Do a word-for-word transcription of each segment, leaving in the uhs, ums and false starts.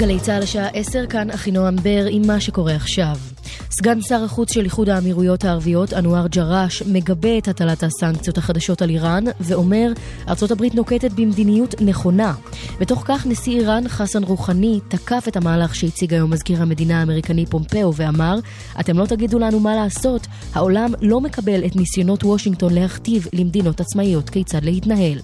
גלי צהל השעה עשר, כאן אחינו אמבר עם מה שקורה עכשיו. סגן שר החוץ של איחוד האמירויות הערביות, אנואר ג'רש, מגבה את הטלת הסנקציות החדשות על איראן, ואומר, ארצות הברית נוקטת במדיניות נכונה. בתוך כך נשיא איראן, חסן רוחני, תקף את המהלך שהציג היום מזכיר המדינה האמריקני פומפאו, ואמר, אתם לא תגידו לנו מה לעשות, העולם לא מקבל את ניסיונות וושינגטון להכתיב למדינות עצמאיות כיצד להתנהל.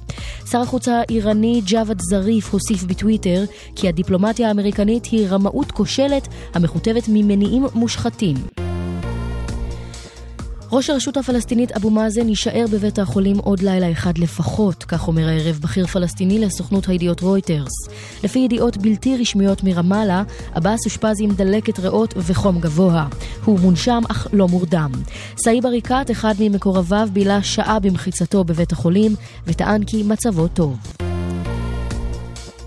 שר החוץ האיראני ג'וואד זריף הוסיף בטוויטר כי הדיפלומטיה האמריקנית היא רמאות כושלת המכותבת ממניעים מושחתים. ראש הרשות הפלסטינית אבו מאזן יישאר בבית החולים עוד לילה אחד לפחות, כך אומר הערב בכיר פלסטיני לסוכנות הידיעות רויטרס. לפי ידיעות בלתי רשמיות מרמאללה, אבאס הושפז עם דלקת ריאות וחום גבוה. הוא מונשם אך לא מורדם. סעיב עריקאת, אחד ממקורביו, בילה שעה במחיצתו בבית החולים וטען כי מצבו טוב.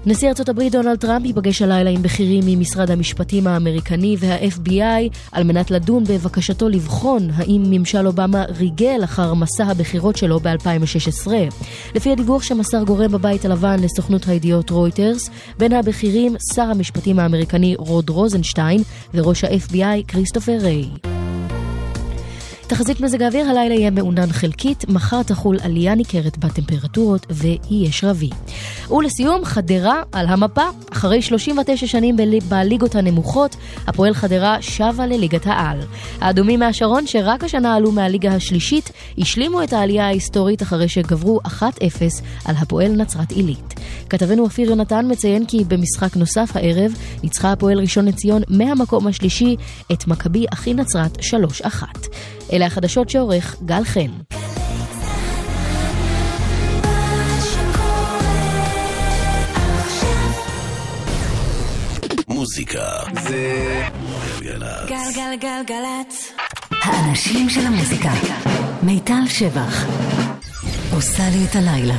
נשיא ארצות הברית דונלד טראמפ ייפגש הלילה עם בכירים ממשרד המשפטים האמריקני וה-אף בי איי על מנת לדון בבקשתו לבחון האם ממשל אובמה ריגל אחר מסע הבחירות שלו ב-אלפיים ושש עשרה. לפי הדיווח שמסר גורם בבית הלבן לסוכנות הידיעות רויטרס, בין הבכירים שר המשפטים האמריקני רוד רוזנשטיין וראש ה-אף בי איי כריסטופר ריי. תחזית מזג האוויר, הלילה יהיה מעונן חלקית, מחר תחול עלייה ניכרת בטמפרטורות ויהיה שרבי. ולסיום, חדרה על המפה. אחרי שלושים ותשע שנים בליגות הנמוכות, הפועל חדרה שווה לליגת העל. האדומים מהשרון, שרק השנה עלו מהליגה השלישית, השלימו את העלייה ההיסטורית אחרי שגברו אחת אפס על הפועל נצרת עילית. כתבנו אפיר יונתן מציין כי במשחק נוסף הערב ניצחה הפועל ראשון לציון מהמקום השלישי את מכבי אחי נצרת שלוש אחת. אלה החדשות שעורך גל חן. מוזיקה זה גלגלצ. גלגלגלגלצ. האנשים של המוזיקה. מיטל שבח. עושה לי את הלילה.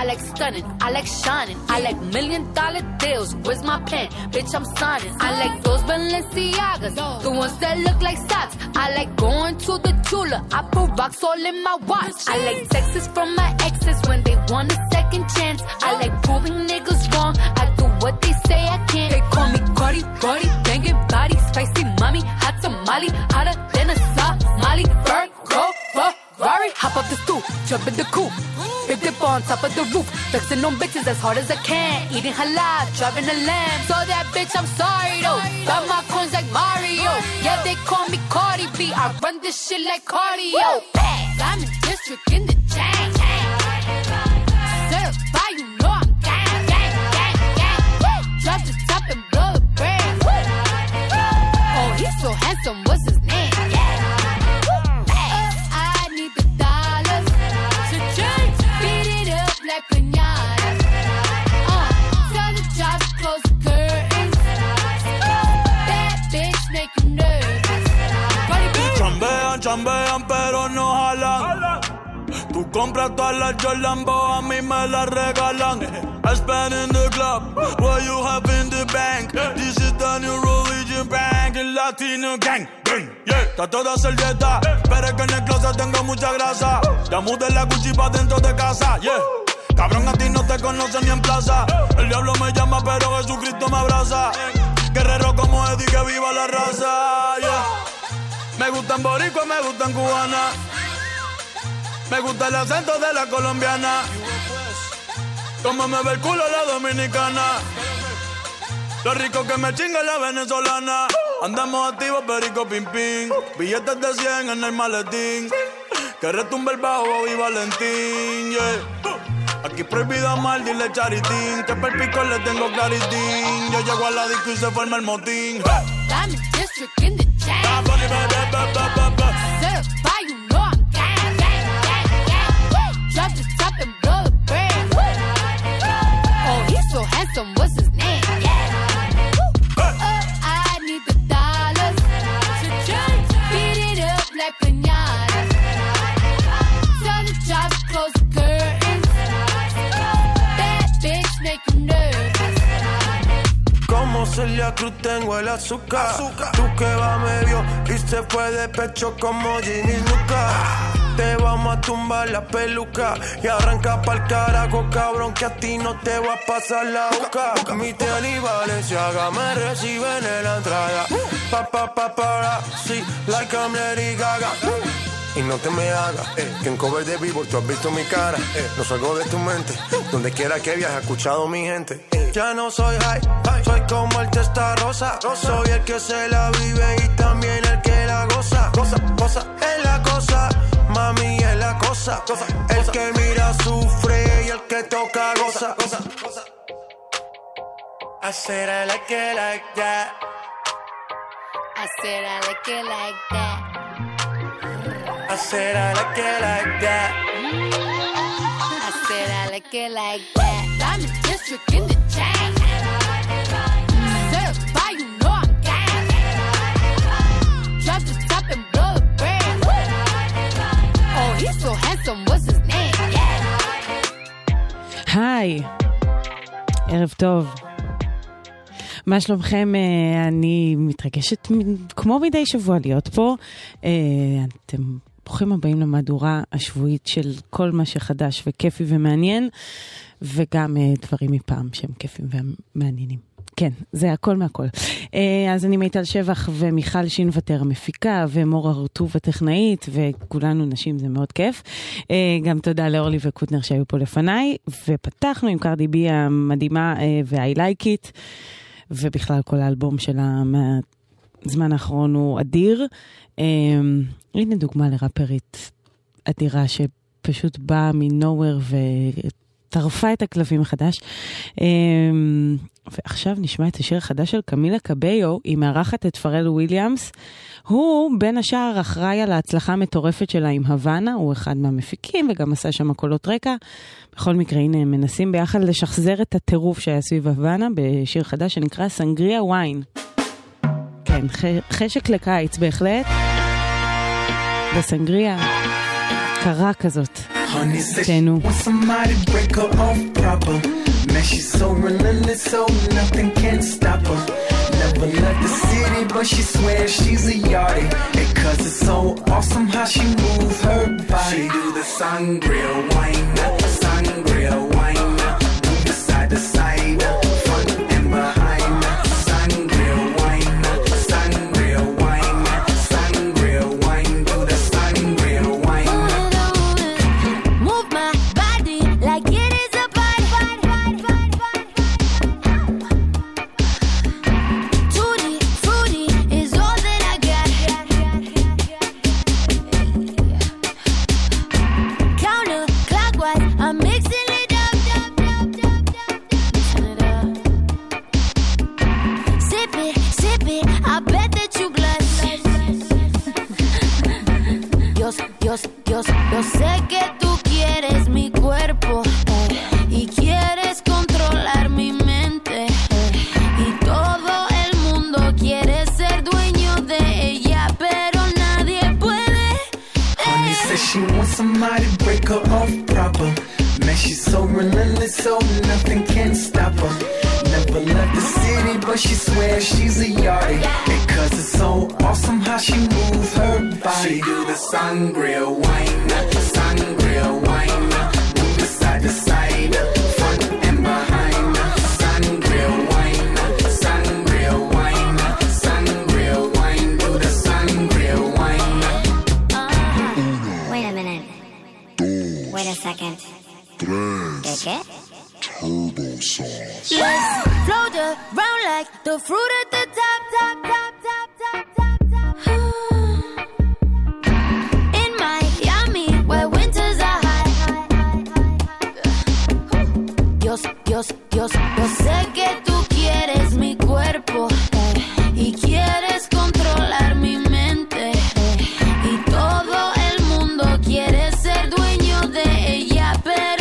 I like stunning, I like shining, I like million dollar deals. Where's my pen? Bitch, I'm signing. I like those Balenciagas, the ones that look like socks. I like going to the Tula, I put rocks all in my watch. I like texts from my exes when they want a second chance. I like proving niggas wrong, I do what they say I can't. They call me Cardi, Cardi, banging body, spicy mommy, hot tamale, hotter than a Somali. Bird, go, fuck. Rory, hop up the stoop, jump in the coupe, big dip on top of the roof, flexing on bitches as hard as I can, eating halal, driving a lamb, so that bitch I'm sorry though, got my coins like Mario, yeah they call me Cardi B, I run this shit like cardio, bags, I'm in district in the chain, serve by you know I'm gang, gang, gang, gang, woo, drop the top and blow the brand, oh he's so handsome, what's his name, yeah. Chambean pero no jalan. Tú compras todas las Jolambo, a mí me las regalan. I spend in the club, what you have in the bank. This is the new religion bank, el latino gang. Yeah. Está toda servieta, pero es que en el closet tengo mucha grasa. Ya mudé la Gucci pa' dentro de casa, yeah. Cabrón, a ti no te conocen ni en plaza. El diablo me llama pero Jesucristo me abraza. Guerrero como Eddie, que viva la raza, yeah. Me gustan boricua, me gustan cubana. Me gusta el acento de la colombiana. Como me ve el culo la dominicana. Lo rico que me chinga la venezolana. Andamos activos, perico, pim, pim. Billetes de cien en el maletín. Que retumbe el bajo y Valentín, yeah. Aquí prohibido amar, dile charitín. Que per pico le tengo claritín. Yo llego a la disco y se forma el motín. Diamond District in the chain. Bad bunny, bad, bad, bad, bad, bad, bad. Serve by you know I'm gang, gang, gang, gang. Woo! Drop the top and blow the brand. Woo! Oh, he's so handsome, what's his name? Yeah. Woo! Uh, I need the dollars to change. Beat it up like piñatas. Turn the drops, close the curtains. That bitch make you nervous. no se le acruten el azúcar. azúcar Tú que va medio y se fue de pecho como Ginny Luca. Te vamos a tumbar la peluca y arranca pa'l carajo, cabrón, que a ti no te va a pasar la boca. Mitel y Valenciaga me reciben en la entrada. Pa, pa, pa, para, sí, like I'm Lady Gaga. Y no te me hagas, eh, que en cover de Billboard tú has visto mi cara, eh, no salgo de tu mente, donde quiera que viajes, escuchado mi gente. Eh. Ya no soy high, high, soy como el testa rosa, rosa, soy el que se la vive y también el que la goza, goza, goza, es la cosa, mami es la cosa, goza, el goza. Que mira sufre y el que toca goza, goza, goza. I said I like it like that. I said I like it like that. I said I like it like that. I said I like it like that. I'm a district in the chain. Serve by you know I'm gang. Drop the top and blow the brand. Oh, he's so handsome, what's his name? Yeah. היי, ערב טוב. מה שלומכם? אני מתרגשת כמו מדי שבוע להיות פה. אתם ברוכים הבאים למהדורה השבועית של כל מה שחדש וכיפי ומעניין, וגם דברים מפעם שהם כיפים ומעניינים. כן, זה הכל מהכל. אז אני מיטל שבח ומיכל שינוותר המפיקה ומור הרטוב הטכנאית, וכולנו נשים, זה מאוד כיף. גם תודה לאורלי וקוטנר שהיו פה לפניי, ופתחנו עם קרדי בי המדהימה והאי לייקית, ובכלל כל האלבום שלה מהזמן האחרון הוא אדיר. הנה דוגמה לרפרית אדירה שפשוט באה מנוהוור וטרפה את הכלבים החדש. ועכשיו נשמע את השיר החדש של קמילה קבאיו, היא מארחת את פרל וויליאמס. הוא בין השאר אחראי על ההצלחה המטורפת שלה עם הוואנה, הוא אחד מהמפיקים וגם עשה שם הקולות רקע. בכל מקרה, הנה הם מנסים ביחד לשחזר את הטירוף שהיה סביב הוואנה בשיר חדש שנקרא סנגריה וויין. כן, חשק לקיץ בהחלט. בסנגריה קרה כזאת. תנו. Man, she's so relentless, so nothing can stop her. Never left the city, but she swears she's a yardie. And cause it's so awesome how she moves her body. She do the sangria wine, the sangria wine. Move the side to side, front and behind. Sangria wine, sangria wine, sangria wine. Do the sangria wine. Move my body like it is. Yo, yo, yo sé que tú quieres mi cuerpo, eh, y quieres controlar mi mente, eh, y todo el mundo quiere ser dueño de ella, pero nadie puede. Eh. Honey says she wants somebody to break her off proper. Man, she's so relentless, so nothing can stop her. Never left the city, but she swears she's a yardie. And cause it's so awesome how she moves her body. She do the sangria wine, the sangria wine. Move the side to side, front and behind. Sangria wine, sangria wine, sangria wine. Do the sangria wine. Uh, wait a minute. Dos, wait a second. Tres. ¿Qué? Turbo sauce. Let's float around like the fruit at the top, top, top, top, top, top, top. In Miami, where winters are high. Dios, Dios, Dios, yo sé que tú quieres mi cuerpo, eh, y quieres controlar mi mente, eh, y todo el mundo quiere ser dueño de ella, pero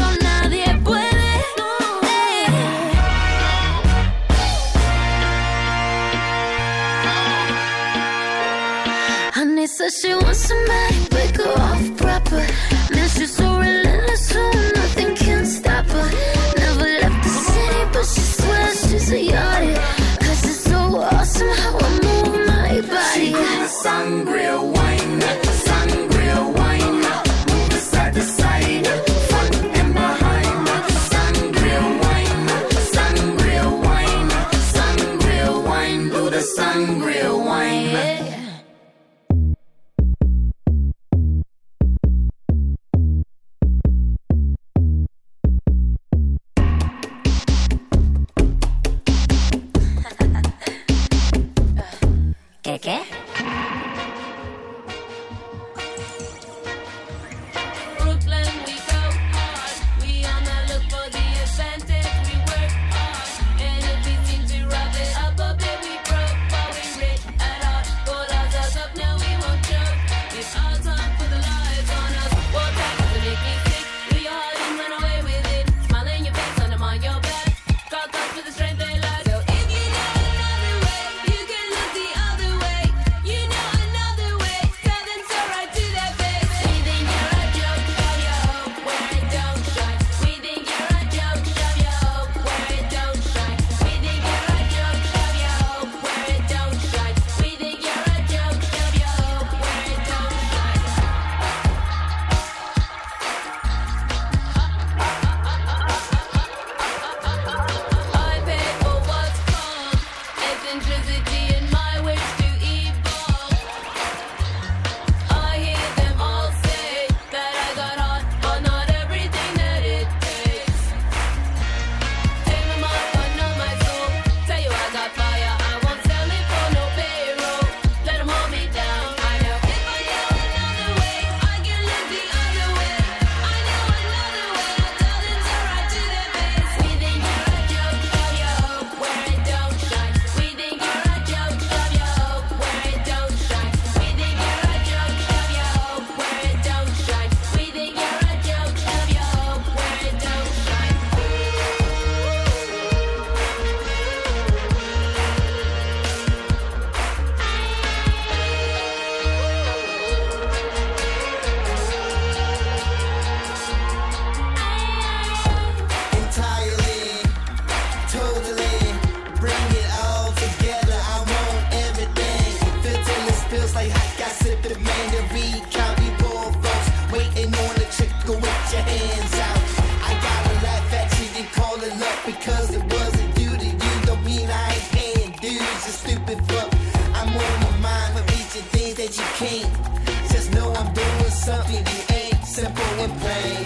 something you ain't simple and plain.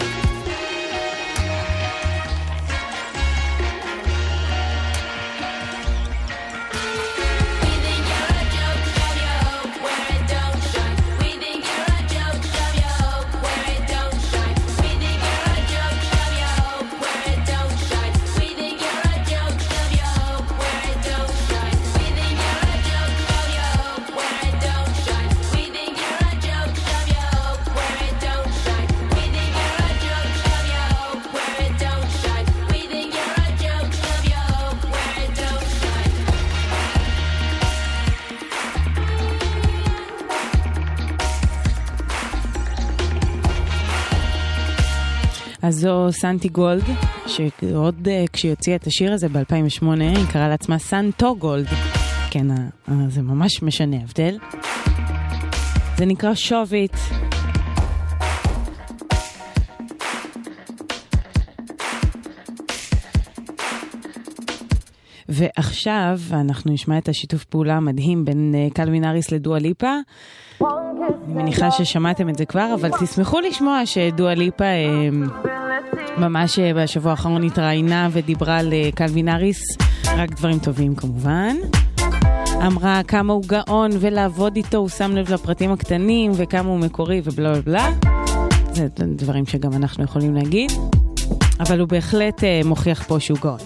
אז זו סנטיגולד, שעוד כשיוציא את השיר הזה ב-אלפיים ושמונה, היא קראה לעצמה סנטוגולד. כן, זה ממש משנה הבדל. זה נקרא שובית. ועכשיו אנחנו נשמע את השיתוף פעולה המדהים בין קלווין האריס לדואליפה. אני מניחה ששמעתם את זה כבר, אבל תשמחו לשמוע שדואליפה ממש בשבוע האחרון התראיינה ודיברה לקלווין האריס, רק דברים טובים כמובן. אמרה כמה הוא גאון ולעבוד איתו, הוא שם לב לפרטים הקטנים וכמה הוא מקורי ובלה בלה. זה דברים שגם אנחנו יכולים להגיד, אבל הוא בהחלט מוכיח פה שהוא גאון.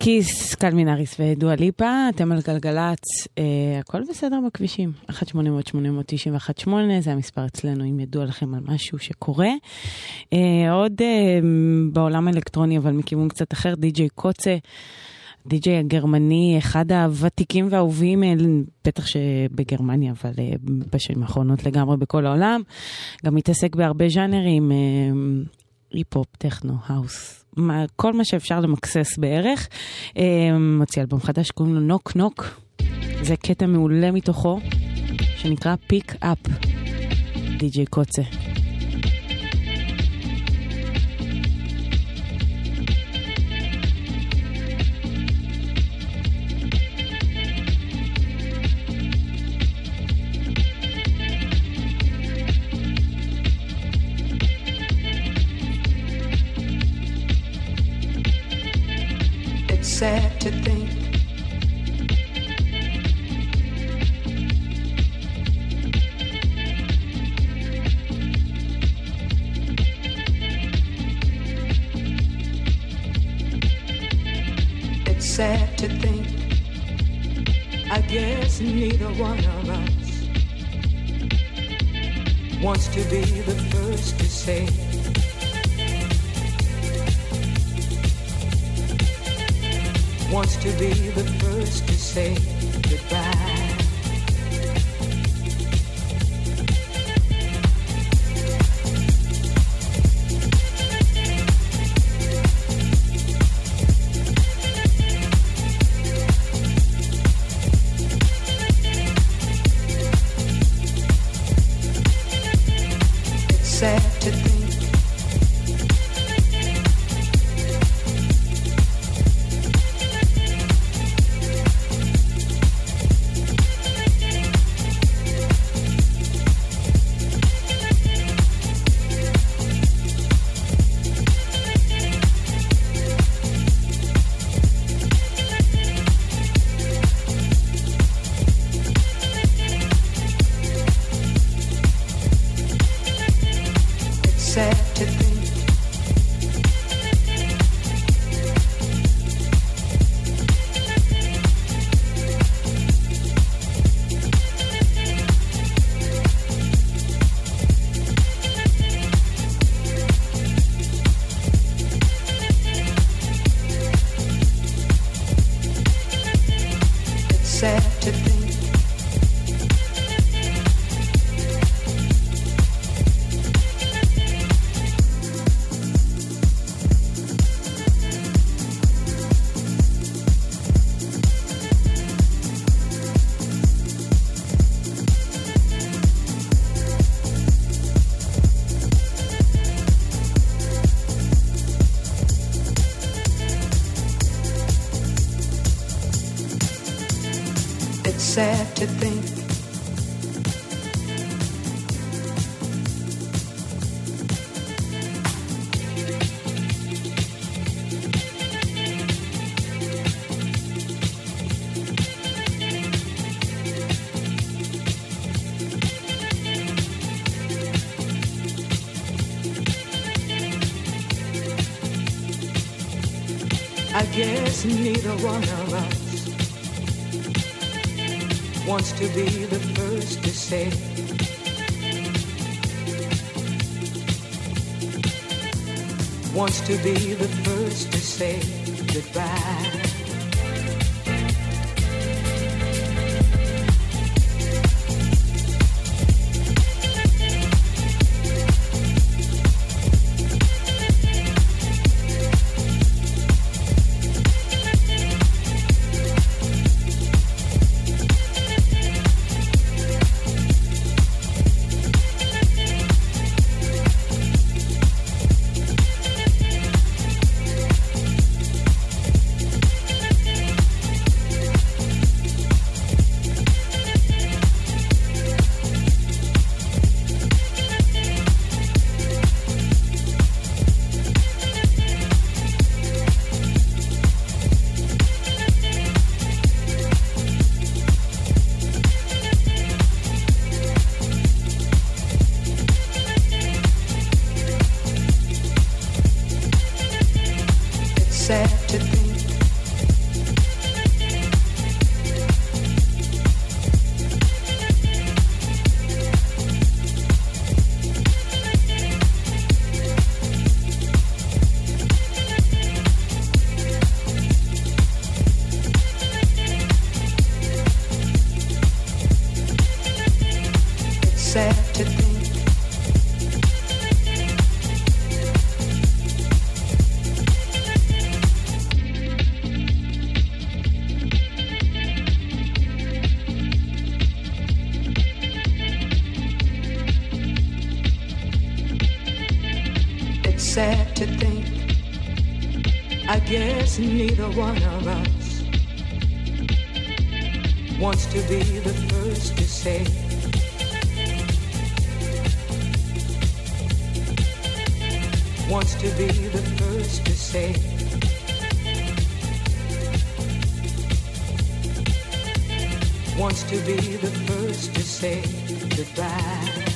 כיס, קלמינריס ודואליפה, אתם על גלגלת, אה, הכל בסדר בכבישים, אחת שמונה אפס אפס שמונה תשע אחת שמונה, זה המספר אצלנו אם ידוע לכם על משהו שקורה. אה, עוד אה, בעולם האלקטרוני אבל מכיוון קצת אחר, די ג'יי קוצה די-ג'יי הגרמני, אחד הוותיקים והאהובים, בטח שבגרמניה, אבל בשנים האחרונות לגמרי בכל העולם, גם מתעסק בהרבה ז'אנרים, היפ-הופ, טכנו, האוס, כל מה שאפשר למקסס בערך. מוציא אלבום חדש, קוראים לו נוק נוק, זה קטע מעולה מתוכו, שנקרא פיק אפ, די-ג'יי קוצה. Sad to think it's sad to think I guess neither one of us wants to be the first to say wants to be the first to say goodbye. Sad to think I guess neither one of us wants to be the first to say wants to be the first to say goodbye. Sad to think, I guess neither one of us wants to be the first to say wants to be the first to say wants to be the first to say goodbye.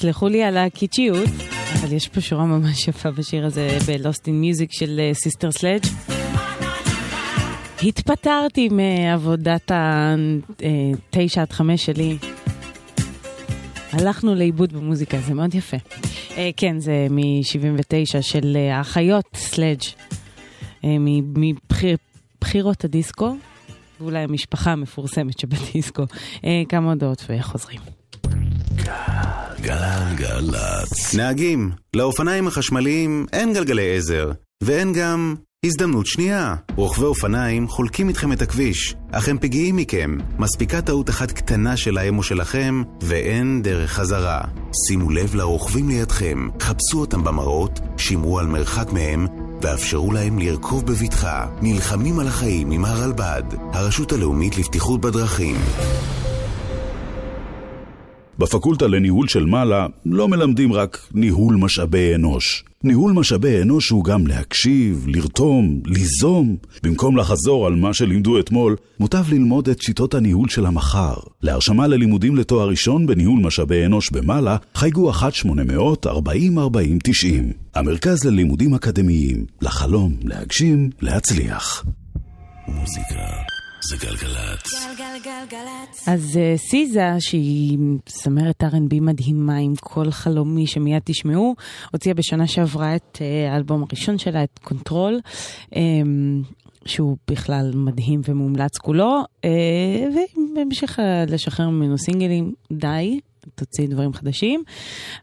סלחו לי על הקיצ'יות, אבל יש פה שורה ממש יפה בשיר הזה ב-Lost in Music של סיסטר סלדג'. התפטרתי מעבודת התשע עד חמש שלי. הלכנו לאיבוד במוזיקה, זה מאוד יפה. כן, זה מ-שבעים ותשע של האחיות סלדג' מבחירות הדיסקו, ואולי המשפחה המפורסמת שבדיסקו. כמה הודעות וחוזרים. גלגלצ. נהגים, לאופניים החשמליים אין גלגלי עזר, ואין גם הזדמנות שנייה. רוכבי אופניים חולקים איתכם את הכביש, אך הם פגיעים מכם. מספיקה טעות אחת קטנה שלהם או שלכם, ואין דרך חזרה. שימו לב לרוכבים לידכם, חפשו אותם במראות, שימרו על מרחק מהם, ואפשרו להם לרכוב בביטחה. נלחמים על החיים עם הרלב"ד, הרשות הלאומית לבטיחות בדרכים. בפקולטה לניהול של מעלה לא מלמדים רק ניהול משאבי אנוש. ניהול משאבי אנוש הוא גם להקשיב, לרתום, ליזום. במקום לחזור על מה שלימדו אתמול, מוטב ללמוד את שיטות הניהול של המחר. להרשמה ללימודים לתואר ראשון בניהול משאבי אנוש במעלה, חייגו אחת שמונה מאות ארבעים ארבעים תשעים. המרכז ללימודים אקדמיים, לחלום, להגשים, להצליח. מוזיקה זה גלגלץ. אז סיזה, שהיא סמרת אר אנד בי מדהימה עם כל חלומי שמיד תשמעו, הוציאה בשנה שעברה את האלבום הראשון שלה, את קונטרול, שהוא בכלל מדהים ומומלץ כולו, ובהמשך לשחרר ממנו סינגלים די, תוציא דברים חדשים,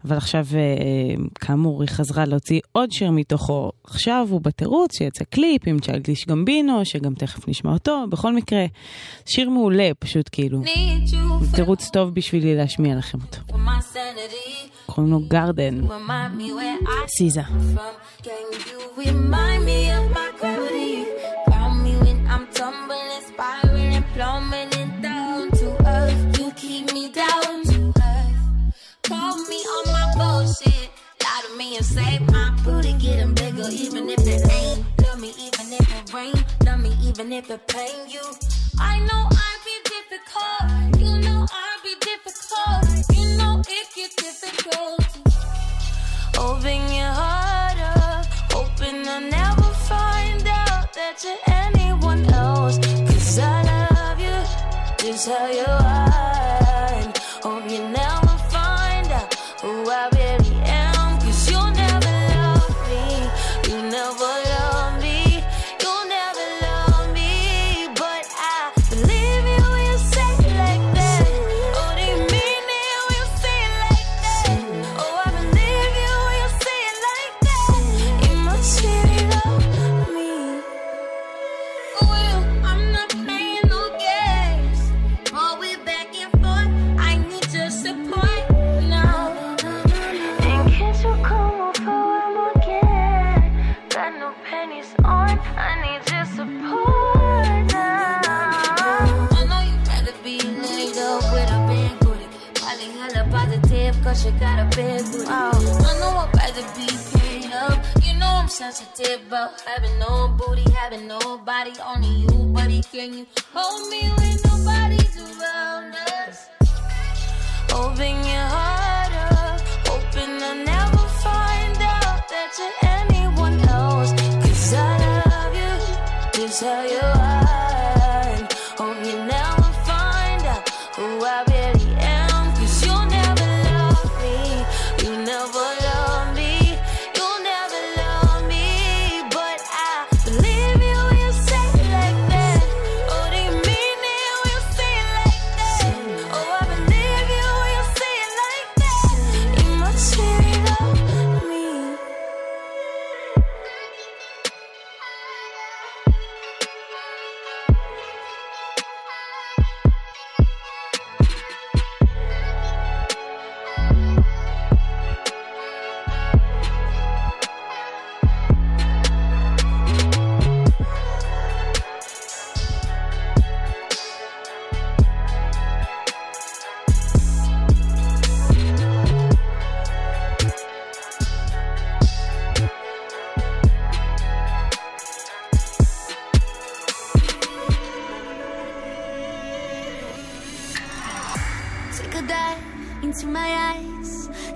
אבל עכשיו כאמור היא חזרה להוציא עוד שיר מתוכו. עכשיו הוא בתירוץ שיצא קליפ עם צ'יילדיש גמבינו, שגם תכף נשמע אותו. בכל מקרה, שיר מעולה, פשוט כאילו תירוץ טוב בשבילי להשמיע לכם אותו. קוראים לו גרדן. סיזה. Me and say my booty getting bigger, even if it ain't. Love me even if it rain, love me even if it pain you. I know I be difficult, you know I be difficult, you know it gets difficult. Open your heart up, hoping I'll never find out that you're anyone else. 'Cause I love you, just how you are. Hope you never find out who I really am. You got a big booty. Oh. I know I'd rather be paid up. You know I'm sensitive about having no booty, having nobody, only you, buddy. Can you hold me when nobody's around us? Open your heart up, hoping I'll never find out that you're anyone else. 'Cause I love you, just how you are. Hope you never find out who I really am.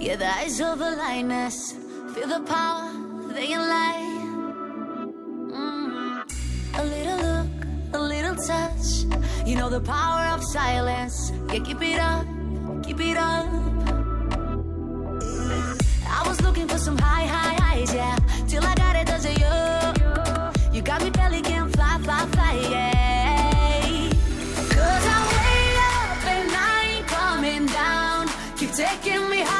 Yeah, the eyes of a lioness feel the power they enlight. Mm. A little look, a little touch. You know the power of silence. Yeah, keep it up, keep it up. I was looking for some high, high highs, yeah. Till I got it, does it you? You got me belly can fly, fly, fly, yeah. 'Cause I'm way up and I ain't coming down. Keep taking me higher.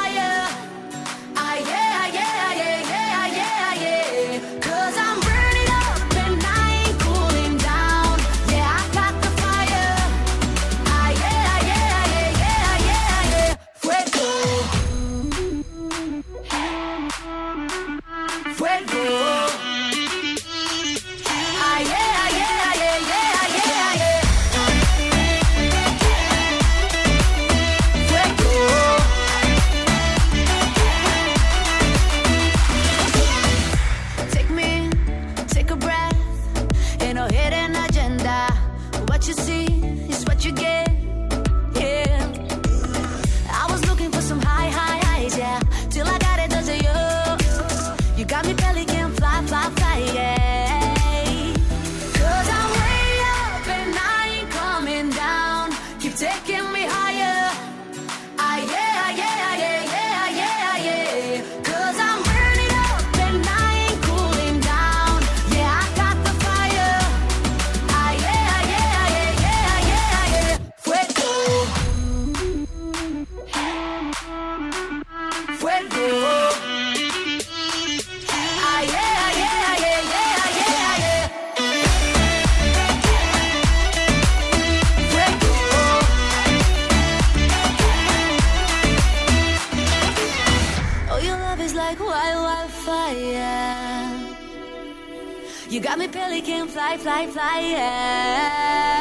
Fly, fly, fly, yeah.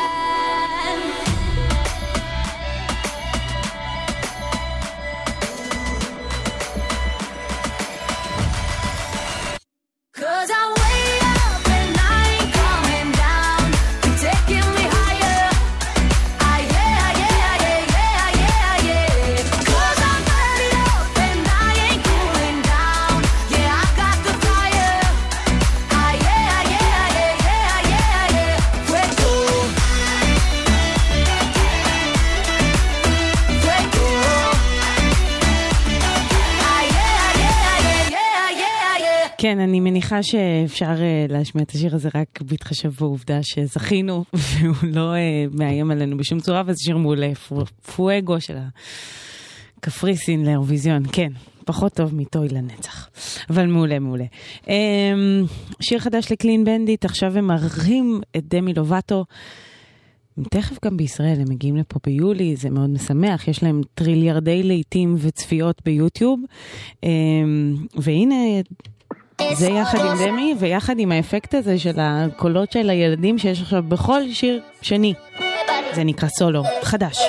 כן, אני מניחה שאפשר להשמיע את השיר הזה רק בהתחשב בעובדה שזכינו, והוא לא מאיים עלינו בשום צורה, וזה שיר מעולה, פואגו של הקפריסין לאירוויזיון, כן, פחות טוב מתוי לנצח, אבל מעולה, מעולה. שיר חדש לקלין בנדיט, עכשיו הם מראים את דמי לובטו, תכף גם בישראל, הם מגיעים לפה ביולי, זה מאוד משמח, יש להם טריליארדי לעיתים וצפיות ביוטיוב, והנה... זה יחד עם דמי, ויחד עם האפקט הזה של הקולות של הילדים שיש עכשיו בכל שיר שני. זה נקרא סולו, חדש.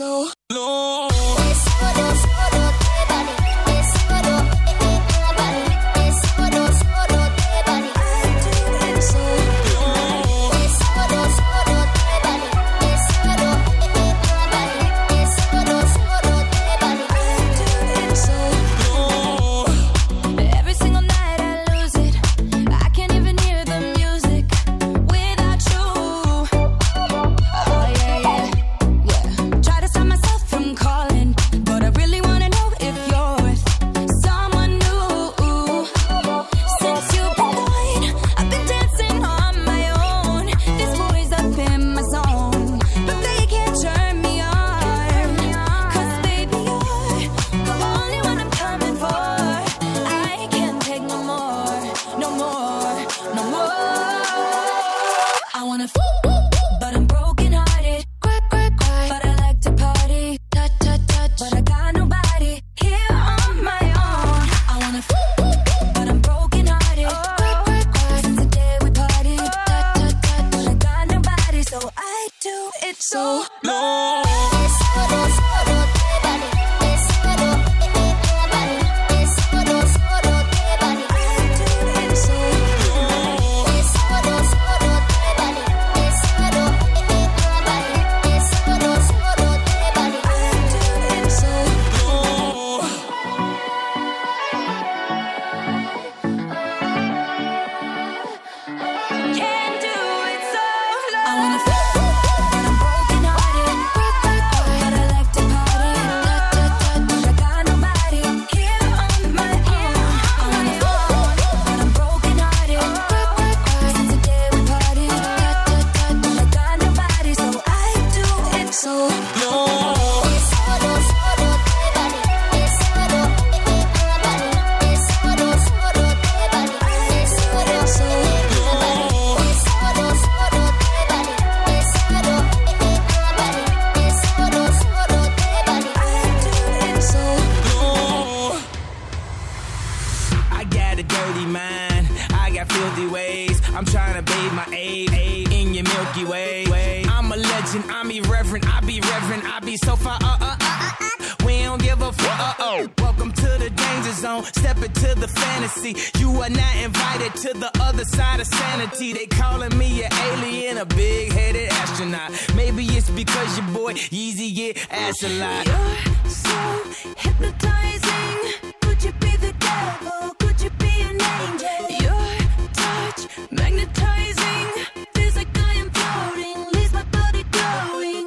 So no it's what it's what everybody it's what everybody it's what it's what everybody I do it so no it's what it's what everybody it's what everybody it's what it's what everybody I do it so no every single night I lose it I can't even hear the music without you oh yeah yeah yeah try to stop myself from calling We don't give a fuck. Welcome to the danger zone. Step into the fantasy. You are not invited to the other side of sanity. They calling me an alien, a big-headed astronaut. Maybe it's because your boy Yeezy get ass a lot. You're so hypnotizing. Could you be the devil? Could you be an angel? Your touch magnetizing. Feels like I am floating. Leaves my body glowing.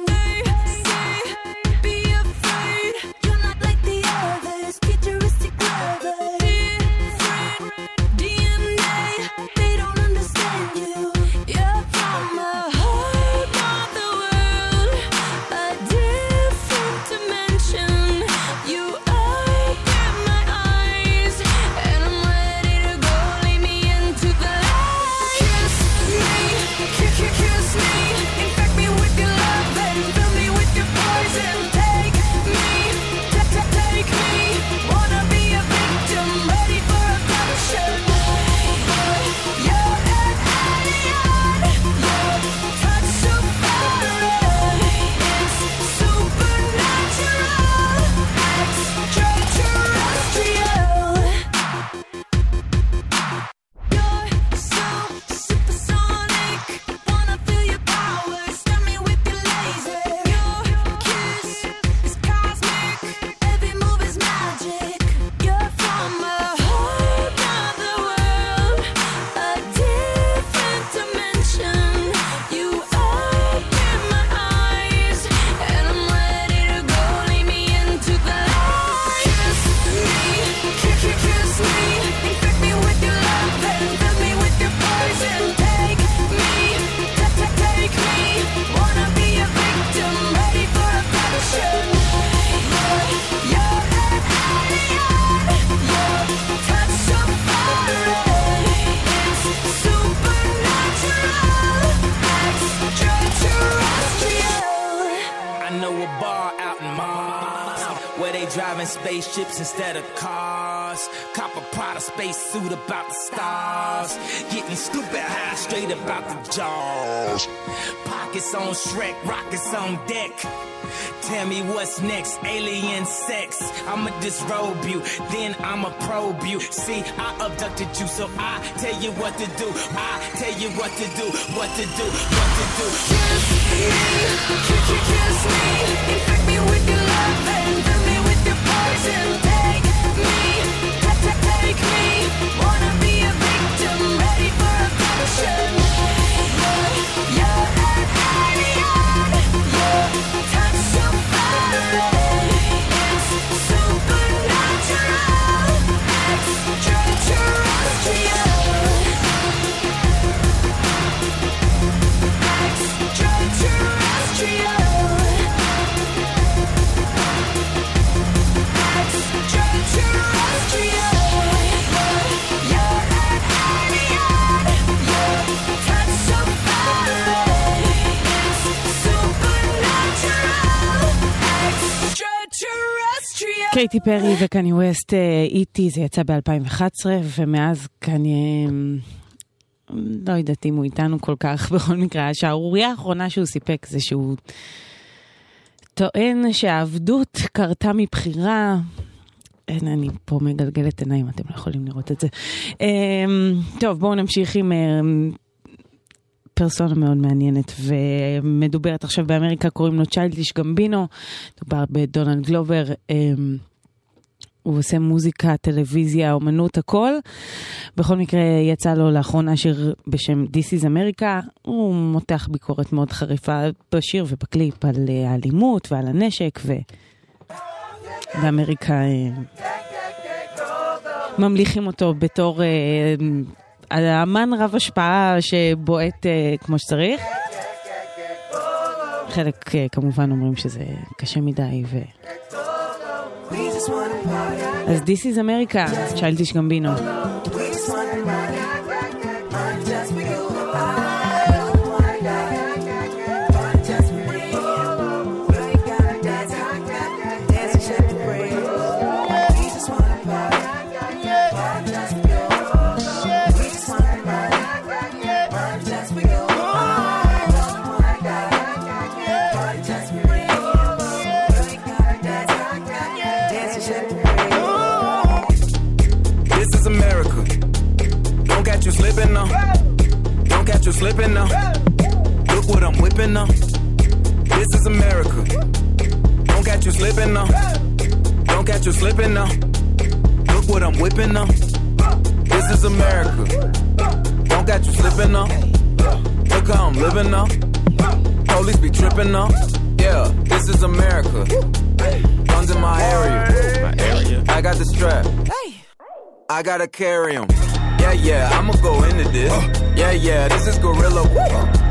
Spaceships instead of cars. Cop a pot of space suit about the stars. Getting stupid high straight about the jaws. Pockets on Shrek, rockets on deck. Tell me what's next, alien sex. I'ma disrobe you, then I'ma probe you. See, I abducted you, so I tell you what to do. I tell you what to do, what to do, what to do. Kiss me, kiss me, kiss me. Infect me with your love and fill me with your poison. Take me, take me. Wanna be a victim, ready for abortion. You're an alien. You're touch so far. It's supernatural. Extraterrestrial. קייטי פרי וקני ווסט איתי, זה יצא ב-אלפיים ואחת עשרה, ומאז קני, לא יודעת אם הוא איתנו כל כך, בכל מקרה, שהערוריה האחרונה שהוא סיפק זה שהוא טוען שהעבדות קרתה מבחירה, אין, אני פה מגלגלת עיניים, אתם לא יכולים לראות את זה. טוב, בואו נמשיך עם פרסונה מאוד מעניינת ומדוברת עכשיו באמריקה, קוראים לו צ'יילדיש גמבינו, מדובר בדונלד גלובר, הוא עושה מוזיקה, טלוויזיה, אומנות, הכל. בכל מקרה יצא לו לאחרונה שיר בשם This is America, הוא מותח ביקורת מאוד חריפה בשיר ובקליפ על האלימות ועל הנשק, ובאמריקה ממליכים אותו בתור האמן רב השפעה שבועט uh, כמו שצריך. חלק uh, כמובן אומרים שזה קשה מדי ו... אז This is America, צ'יילדיש גמבינו. you slipping now. Don't catch you slipping now. Look what I'm whipping now. This is America. Don't catch you slipping now. Don't catch you slipping now. Look what I'm whipping now. This is America. Don't catch you slipping now. Look how I'm living now. Police be tripping now. Yeah, this is America. Guns in my area. My area. I got the strap. I gotta carry 'em. Yeah, yeah, I'ma go into this. Yeah, yeah, this is gorilla.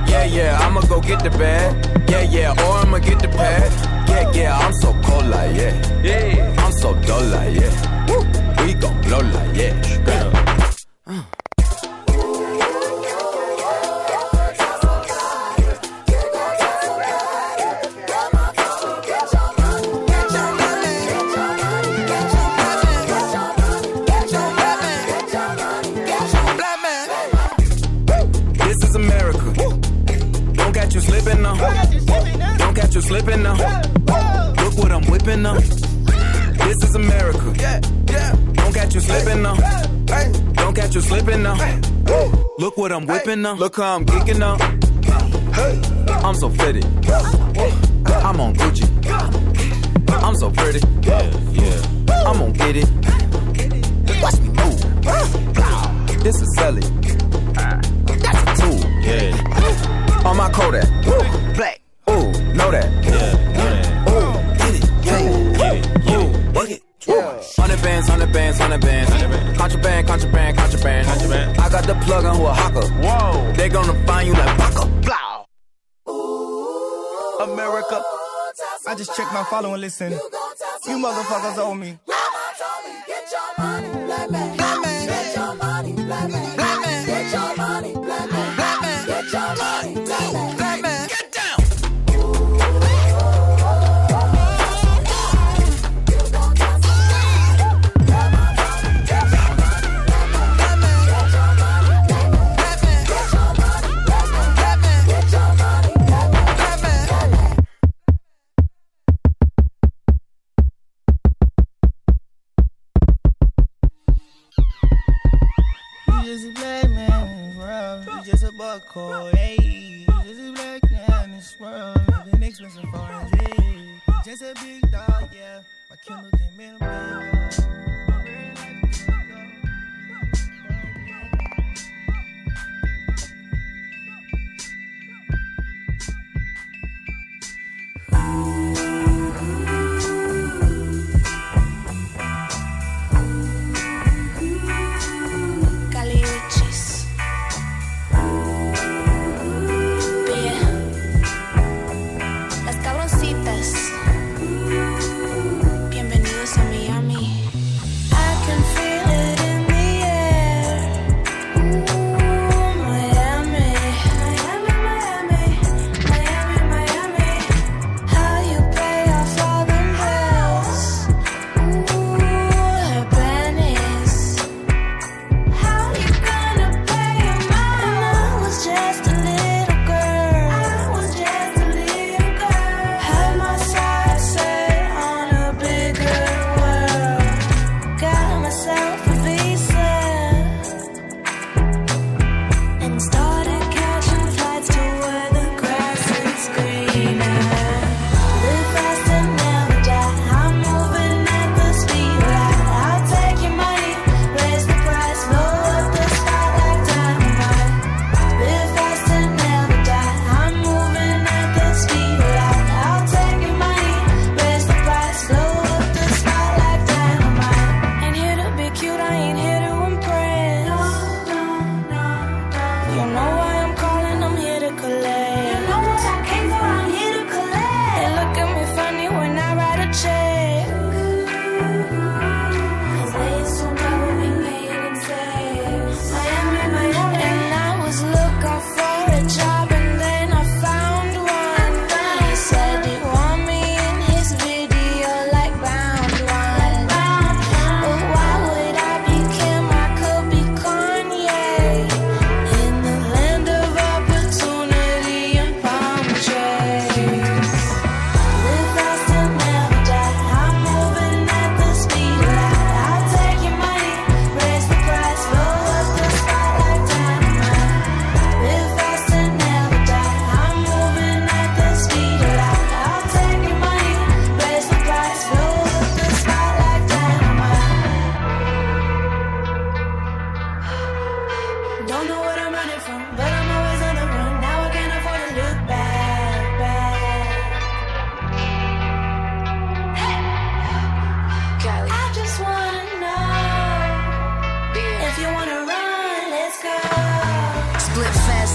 Yeah, yeah, I'ma go get the bag. Yeah, yeah, or I'ma get the pad. Yeah, yeah, I'm so cold like yeah. Yeah, I'm so dull like yeah. We gon' blow like yeah. Uh. Slipping now. Look what I'm whipping now. This is America. Yeah, yeah. Don't catch you slipping now. Don't catch you slipping now. Look what I'm whipping now. Look how I'm geeking up. I'm so fitted. I'm on Gucci. I'm so pretty. Yeah, yeah. I'm gon' get it. Watch me move. This is selling. That's a tool. Yeah. On my Kodak. Black. Know that. Yeah, yeah. Oh, get it, get it, get it, get it, get it. Hundred bands, hundred bands, hundred bands. Contraband, contraband, contraband, contraband. I got the plug on who a hawker. Whoa, they gonna find you like Baka. Blow. Ooh, America. I just checked my follow and listen. You, you motherfuckers owe me. Mama told me get your money, black man. Black man, get your money, black man. Black man, get your money, black man. Black man, get your money, black man. Cold, hey, this is black now in this world. The next one's a foreign, hey. Just a big dog, yeah. My killer came in a bag. My very life, bienvenidos a Miami.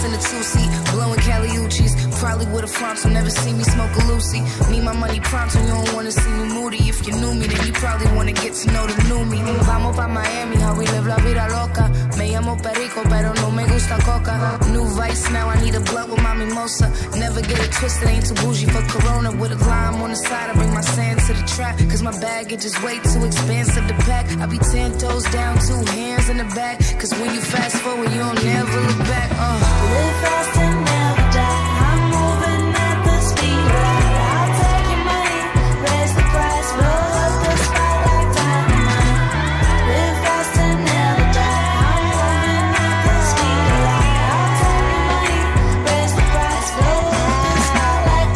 in the two-seat, blowing Cali Uchis. Probably with a front, so never see me smoke a Lucy. Need my money prompt, so you don't wanna see me moody. If you knew me, then you probably wanna get to know the new me. Vamos pa' Miami, how we live la vida loca. Me llamo Perico, pero no me gusta coca. New vice, now I need a blunt with my mimosa. Never get it twisted, ain't too bougie for Corona. With a lime on the side, I bring my sand to the trap. Cause my baggage is way too expensive to pack. I be ten toes down, two hands in the back. Cause when you fast forward, you don't never look back. Uh. Live fast and never die. I'm moving at the speed right. I'll take your money, raise the price, blow up the spot like dynamite. Live fast and never die. I'm moving at the speed right. I'll take your money, raise the price, blow up the spot like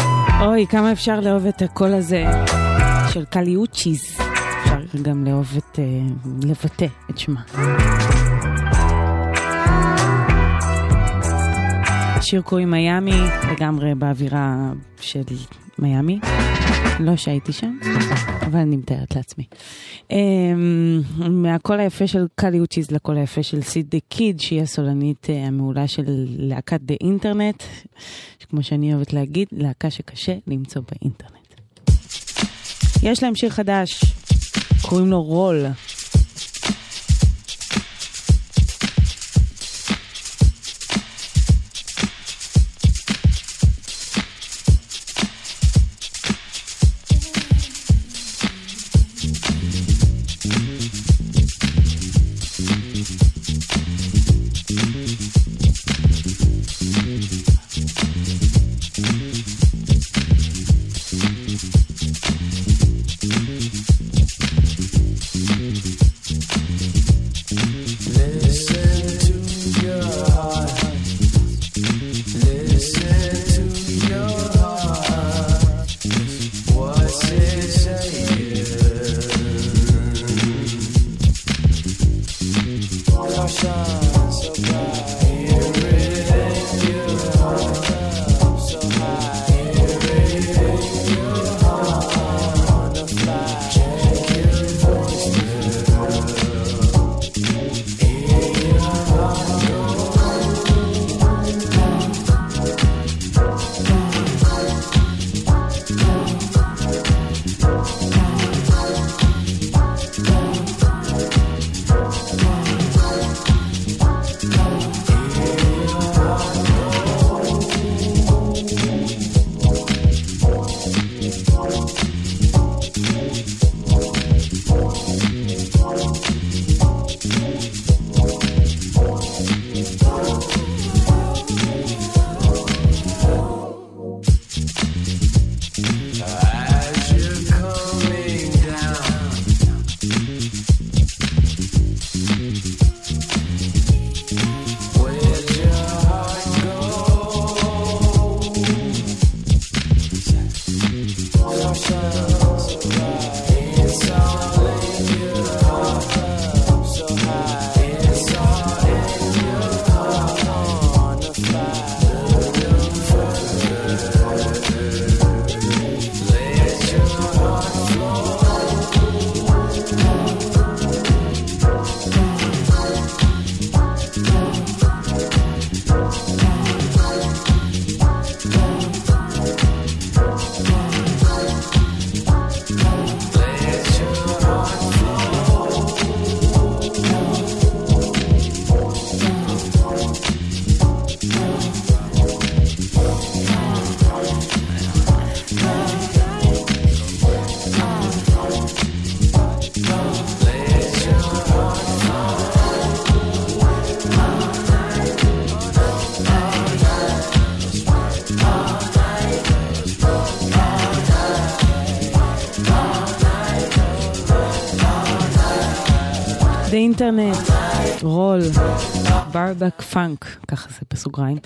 dynamite. אוי, כמה אפשר לאהוב את הקול הזה של קאלי אוצ'יס. אפשר גם לאהוב את, לבטא את שמה. שיר קוי מיאמי, לגמרי באווירה של מיאמי. לא שהייתי שם, אבל אני מתארת לעצמי. מהקול היפה של קאלי אוצ'יס לקול היפה של סיד דה קיד, שהיא הסולנית המעולה של להקת דה אינטרנט, שכמו שאני אוהבת להגיד, להקה שקשה למצוא באינטרנט. יש להם שיר חדש, קוראים לו רול. אינטרנט, רול, ברבק פאנק, ככה זה בסוגריים.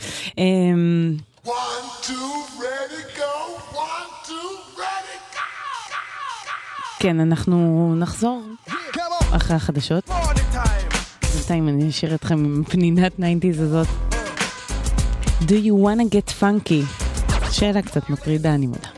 כן, אנחנו נחזור אחרי החדשות. בינתיים אני אשאיר אתכם עם פנינת ניינטיז הזאת. Do you wanna get funky? שאלה קצת מטרידה, אני מודה.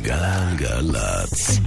גלגל גלגלצ.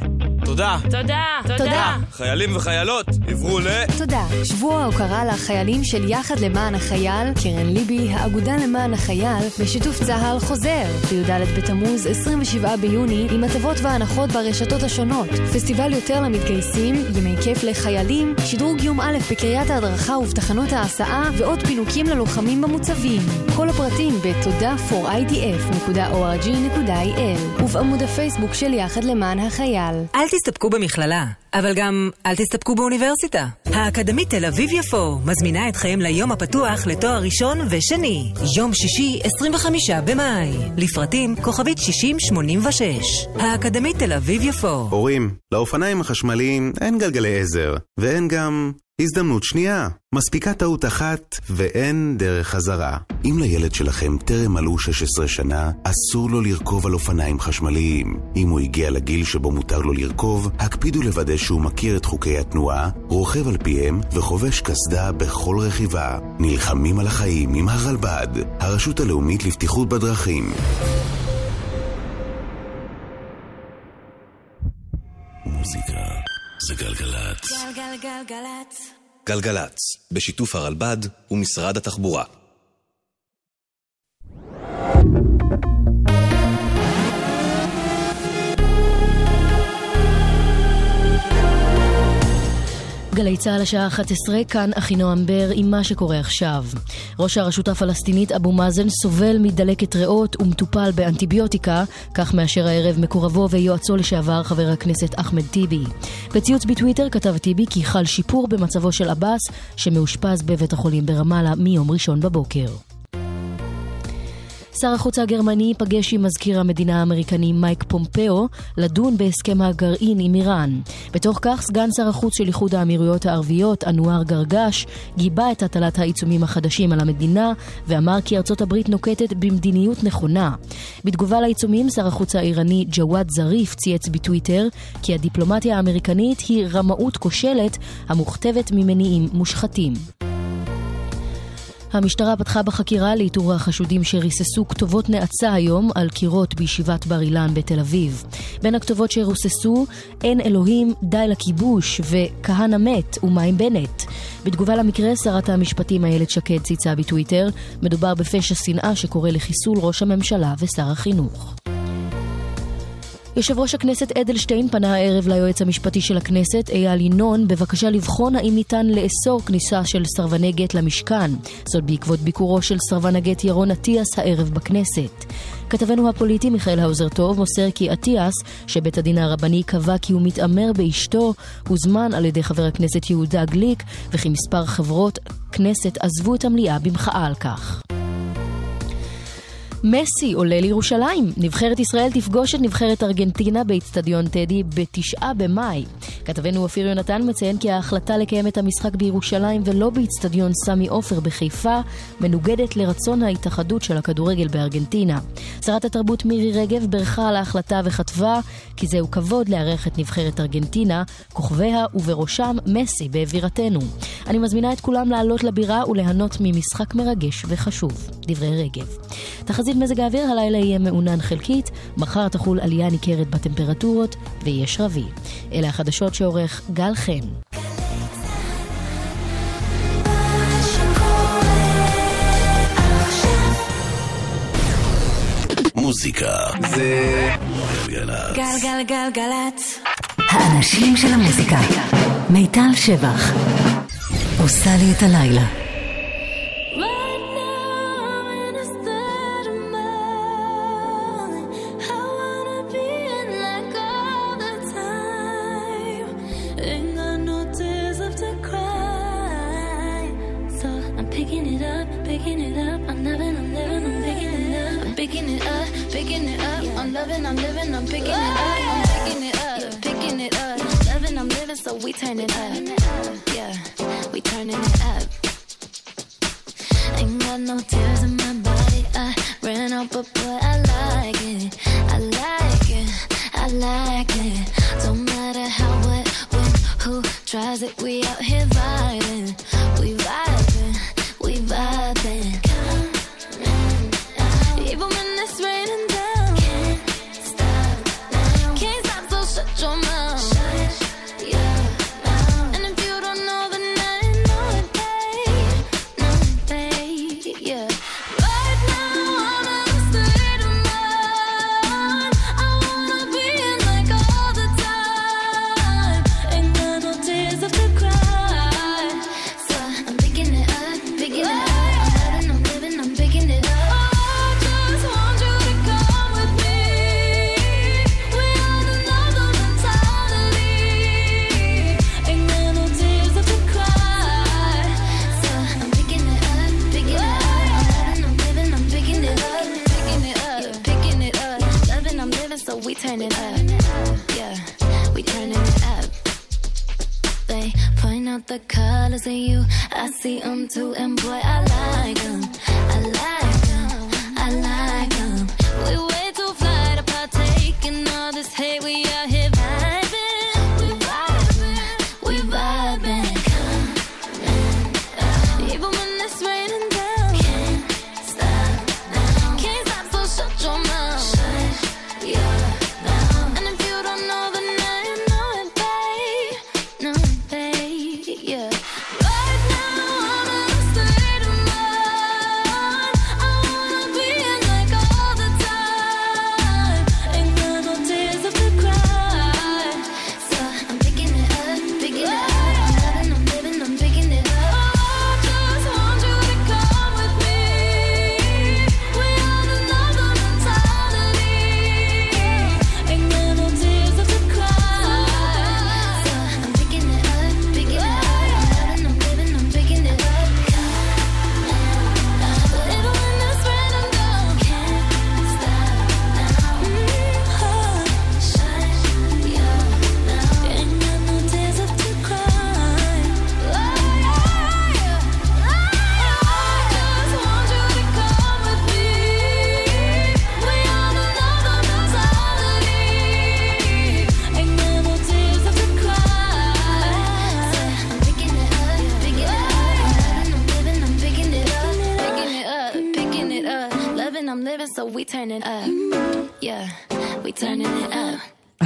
תודה. תודה. תודה. חיילים וחיילות עברו ל... תודה. שבוע ההוקרה לחיילים של יחד למען החייל, קרן ליבי, האגודה למען החייל, בשיתוף צה"ל חוזר. בי"ד בתמוז, עשרים ושבעה ביוני, עם הטבות והנחות ברשתות השונות. פסטיבל יותר למתגייסים, ימי כיף לחיילים, שדרוג יום א' בקריית ההדרכה ובתחנות ההסעה, ועוד פינוקים ללוחמים במוצבים. כל הפרטים ב-תודה פור איי די אף נקודה או אר ג'י נקודה איי אל ובעמוד הפייסבוק של יחד למען החייל. אל תסתפקו במכללה, אבל גם אל תסתפקו באוניברסיטה. האקדמית תל אביב יפו מזמינה אתכם ליום הפתוח לתואר ראשון ושני, יום שישי עשרים וחמישה במאי, לפרטים כוכבית שישים שמונים ושש. האקדמית תל אביב יפו. הורים, לאופניים החשמליים אין גלגלי עזר, ואין גם הזדמנות שנייה. מספיקה טעות אחת ואין דרך חזרה. אם לילד שלכם טרם מלאו שש עשרה שנה, אסור לו לרכוב על אופניים חשמליים. אם הוא הגיע לגיל שבו מותר לו לרכוב, הקפידו לוודא שהוא מכיר את חוקי התנועה, רוכב על פיהם וחובש קסדה בכל רכיבה. נלחמים על החיים עם הרלב"ד, הרשות הלאומית לבטיחות בדרכים. מוזיקה זה גלגלץ. גלגלגלגלץ. גלגלץ, בשיתוף הרלב"ד ומשרד התחבורה. גלי צהל השעה אחת עשרה, כאן אחינו אמבר עם מה שקורה עכשיו. ראש הרשות הפלסטינית אבו מאזן סובל מדלקת ריאות ומטופל באנטיביוטיקה, כך מאשר הערב מקורבו ויועצו לשעבר חבר הכנסת אחמד טיבי. בציוץ בטוויטר כתב טיבי כי חל שיפור במצבו של אבאס שמאושפז בבית החולים ברמאללה מיום ראשון בבוקר. שר החוץ הגרמני פגש עם מזכיר המדינה האמריקני מייק פומפאו לדון בהסכם הגרעין עם איראן. בתוך כך סגן שר החוץ של איחוד האמירויות הערביות אנואר ג'רש גיבה את הטלת העיצומים החדשים על המדינה ואמר כי ארצות הברית נוקטת במדיניות נכונה. בתגובה לעיצומים שר החוץ האיראני ג'וואד זריף צייץ בטוויטר כי הדיפלומטיה האמריקנית היא רמאות כושלת המוכתבת ממניעים מושחתים. המשטרה פתחה בחקירה לאיתור החשודים שריססו כתובות נאצה היום על קירות בישיבת בר אילן בתל אביב. בין הכתובות שרוססו, אין אלוהים, די לכיבוש וכהן המת ומה עם בנט. בתגובה למקרה, שרת המשפטים איילת שקד צייצה בטוויטר, מדובר בפשע שנאה שקורא לחיסול ראש הממשלה ושר החינוך. יושב ראש הכנסת אדלשטיין פנה הערב ליועץ המשפטי של הכנסת אייל ינון בבקשה לבחון האם ניתן לאסור כניסה של סרבני גט למשכן, זאת בעקבות ביקורו של סרבן הגט ירון עטיאס הערב בכנסת. כתבנו הפוליטי מיכאל האוזרטוב מוסר כי עטיאס, שבית הדין הרבני קבע כי הוא מתאמר באשתו, הוזמן על ידי חבר הכנסת יהודה גליק וכי מספר חברות כנסת עזבו את המליאה במחאה על כך. מסי עולה לירושלים. נבחרת ישראל תפגוש את נבחרת ארגנטינה באצטדיון טדי בתשעה במאי. כתבנו אופיר יונתן מציין כי ההחלטה לקיים את המשחק בירושלים ולא באצטדיון סמי עופר בחיפה מנוגדת לרצון ההתאחדות של הכדורגל בארגנטינה. שרת התרבות מירי רגב ברכה על ההחלטה וכתבה כי זהו כבוד לארח את נבחרת ארגנטינה, כוכביה ובראשם מסי באווירתנו. אני מזמינה את כולם לעלות לבירה וליהנות ממשחק מרגש וחשוב. דברי רגב. תחזית מזג האוויר, הלילה יהיה מעונן חלקית, מחר תחול עלייה ניכרת בטמפרטורות ויש רבי. אלה החדשות שעורך גל חן. מוזיקה זה גלגלצ. גלגלגלגלצ. האנשים של המוזיקה. מיטל שבח. עושה לי את הלילה. Vibing, we vibing, we vibing. Come turn it up, yeah, we turn it up. They point out the colors in you, I see them too, and boy, I like them, I like them, I like them. We way too fly to partake in all this hate, we are here vibing, we vibing, we vibing.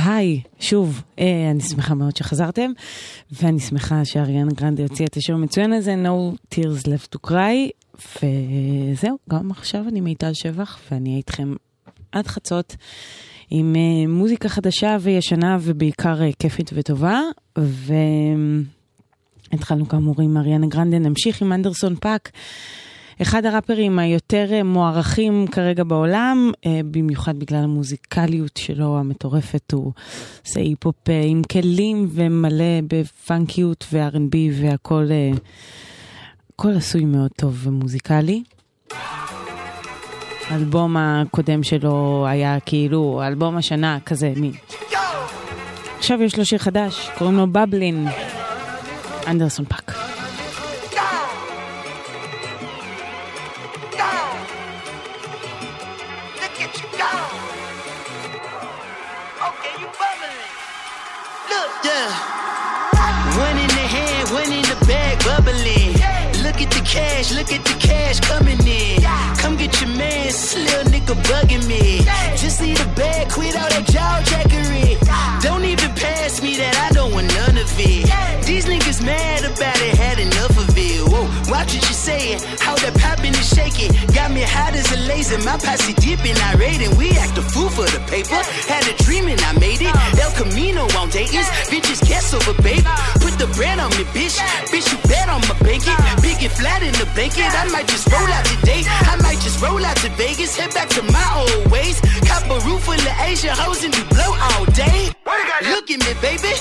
היי, שוב, אני שמחה מאוד שחזרתם, ואני שמחה שאריאנה גרנדה הוציאה את השיר המצוין הזה, No Tears Left to Cry, וזהו, גם עכשיו אני מיטל שבח, ואני אהיה איתכם עד חצות, עם מוזיקה חדשה וישנה, ובעיקר כיפית וטובה, והתחלנו כאמור עם אריאנה גרנדה, נמשיך עם אנדרסון פאק, אחד הראפרים היותר מוערכים כרגע בעולם, במיוחד בגלל המוזיקליות שלו המטורפת, הוא עושה היפופ עם כלים ומלא בפאנקיות ו-אר אנד בי והכל, הכל עשוי מאוד טוב ומוזיקלי. האלבום הקודם שלו היה כאילו אלבום השנה כזה מין. עכשיו יש לו שיר חדש, קוראים לו בבלין, אנדרסון פאק. Cash, look at the cash coming in. Yeah. Come get your man, this little nigga bugging me. Yeah. Just see the bag, quit all that jaw jackery. Yeah. Don't even pass me that, I don't want none of it. Yeah. These niggas mad about it, had enough of it. Whoa, watch what you saying, how that poppin' and shaking. Got me hot as a laser, my posse dippin', irate. We act a fool for the paper, yeah. Had a dream and I made it. Uh. El Camino on Dayton's, yeah. Bitches guess over, baby. Uh. Put the bread on me, bitch. Yeah. Bitch, you bet on my bacon. Uh. Big and flat in the bacon, I might just roll out today. I might just roll out to Vegas, head back to my old ways. Cop a roof full of Asian hoes and we blow all day. Look at me, baby.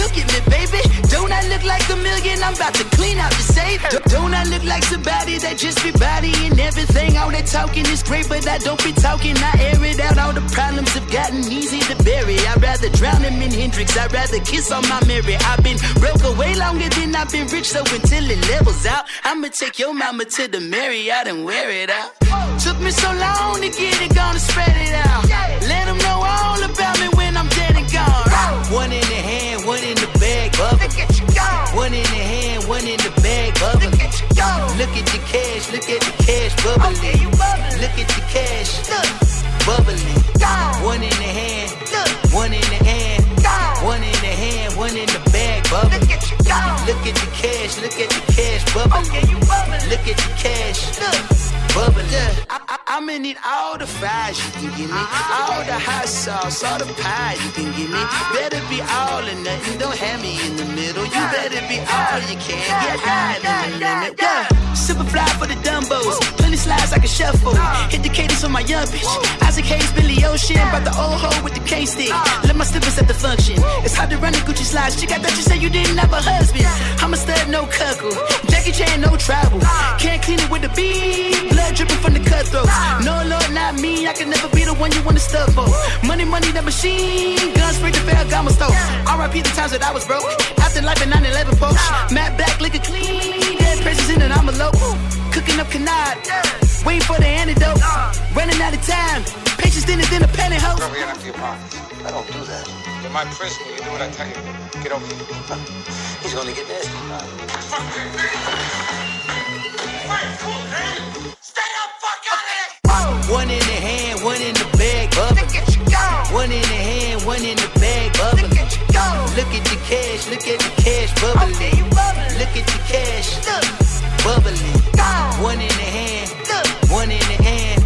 Look at me, baby. Don't I look like a million? I'm about to clean out the safe. Don't I look like somebody that just be bodying everything? All that talking is great, but I don't be talking. I air it out. All the problems have gotten easy to bury. I'd rather drown him in Hendrix. I'd rather kiss on my Mary. I've been broke away longer than I've been rich, so until it levels out, I'ma take your mama to the Marriott and wear it out. Whoa. Took me so long to get it, gonna spread it out. Yeah. Let them know all about me when I'm dead and gone. Whoa. One in the hand, one in the bag, bubba. Look at you go. One in the hand, one in the bag, bubba. Look at you go. Look at the cash, look at the cash, bubba. Okay, you bubbling. Look at the cash, look, bubbling. Go. One in the hand, look, one in the hand, go. One in the hand, one in the bag, bubba. Look at you go. Look at the cash, look at the cash, bubba. Okay, you bubbling. Look at the cash, look. Bubble, yeah. I, I, I'm gonna need all the fries you can give me, all the hot sauce, all the pie you can give me. Better be all or nothing, don't have me in the middle. You better be all you can, get high in the limit. Yeah, super fly for the dumbos, plenty slides I can shuffle. Hit the cadence on my young bitch, Isaac Hayes, Billy Ocean, brought the old hoe with the K-stick. Let my slippers at the function, it's hard to run the Gucci slides. Chick, I thought you said you didn't have a husband. I'm a stud, no cuckoo, Jackie Chan, no trouble. Can't clean it with the beat. Dripping from the cutthroats, no Lord, not without me, I can never be the one you want to stuff for. Money, money, that machine. Guns free to fail, got my stove. R I P the times that I was broke. After life in nine eleven folks. Matte black, liquor clean. Dead presses in and I'm a low. Cooking up canard. Waiting for the antidote. Running out of time. Patience then is in a panic hoe. Over here after your pockets. I don't do that. You're my prisoner. You do what I tell you. Get over here. He's gonna get nasty. Stay up, fuck out of here. One in the hand, one in the bag. Look at you go. One in the hand, one in the bag. Look at you go. Look at the cash, look at the cash bubbling. Look at the cash bubbling. One in the hand, one in the hand.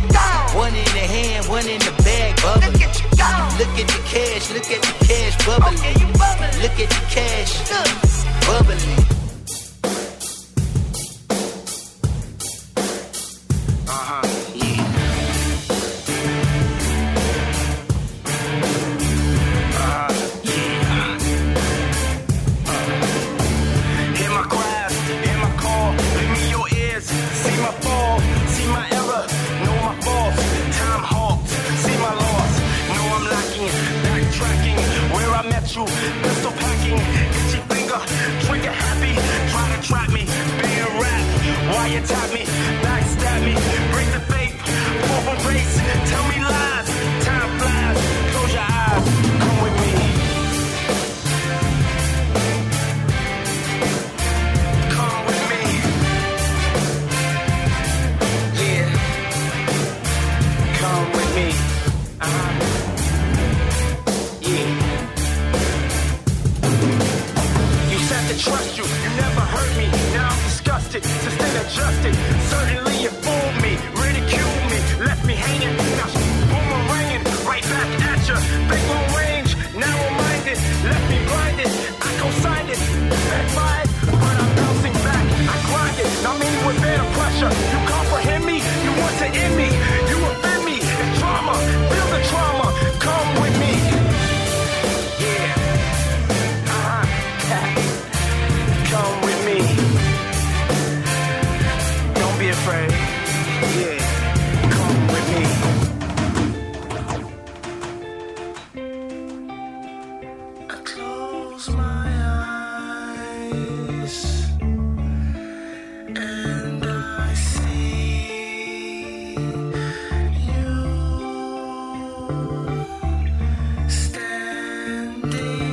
One in the hand, one in the bag, bubbling. Look at you go. Look at the cash, look at the cash, bubbling. Okay, you bubbling. Look at the cash, bubbling. Uh-huh, yeah. Uh-huh, yeah. Uh-huh. Hear my cries, hear my call. Give me your ears, see my fall, see my error. Pistol packing, itchy finger, trigger happy, trying to trap me, being rap, wiretap me, backstab me, break the faith, fall from grace, tell me lies, time flies, close your eyes, come with me. Come with me. Yeah. Come with me. Uh-huh. Trust you, you never hurt me. Now I'm disgusted, since then adjusted. Certainly you fooled me, ridiculed me, left me hanging. Now boomeranging, right back at ya. Big long range, now I'm minded. Left me blinded, I co-signed it. Backfired, but I'm bouncing back. I grinded, now I'm in with better pressure. You comprehend me, you want to end me. You offend me, it's drama, feel the trauma. Come with me. Yeah, uh-huh. Come with me. Don't be afraid. Yeah. Come with me. I close my eyes and I see you standing there.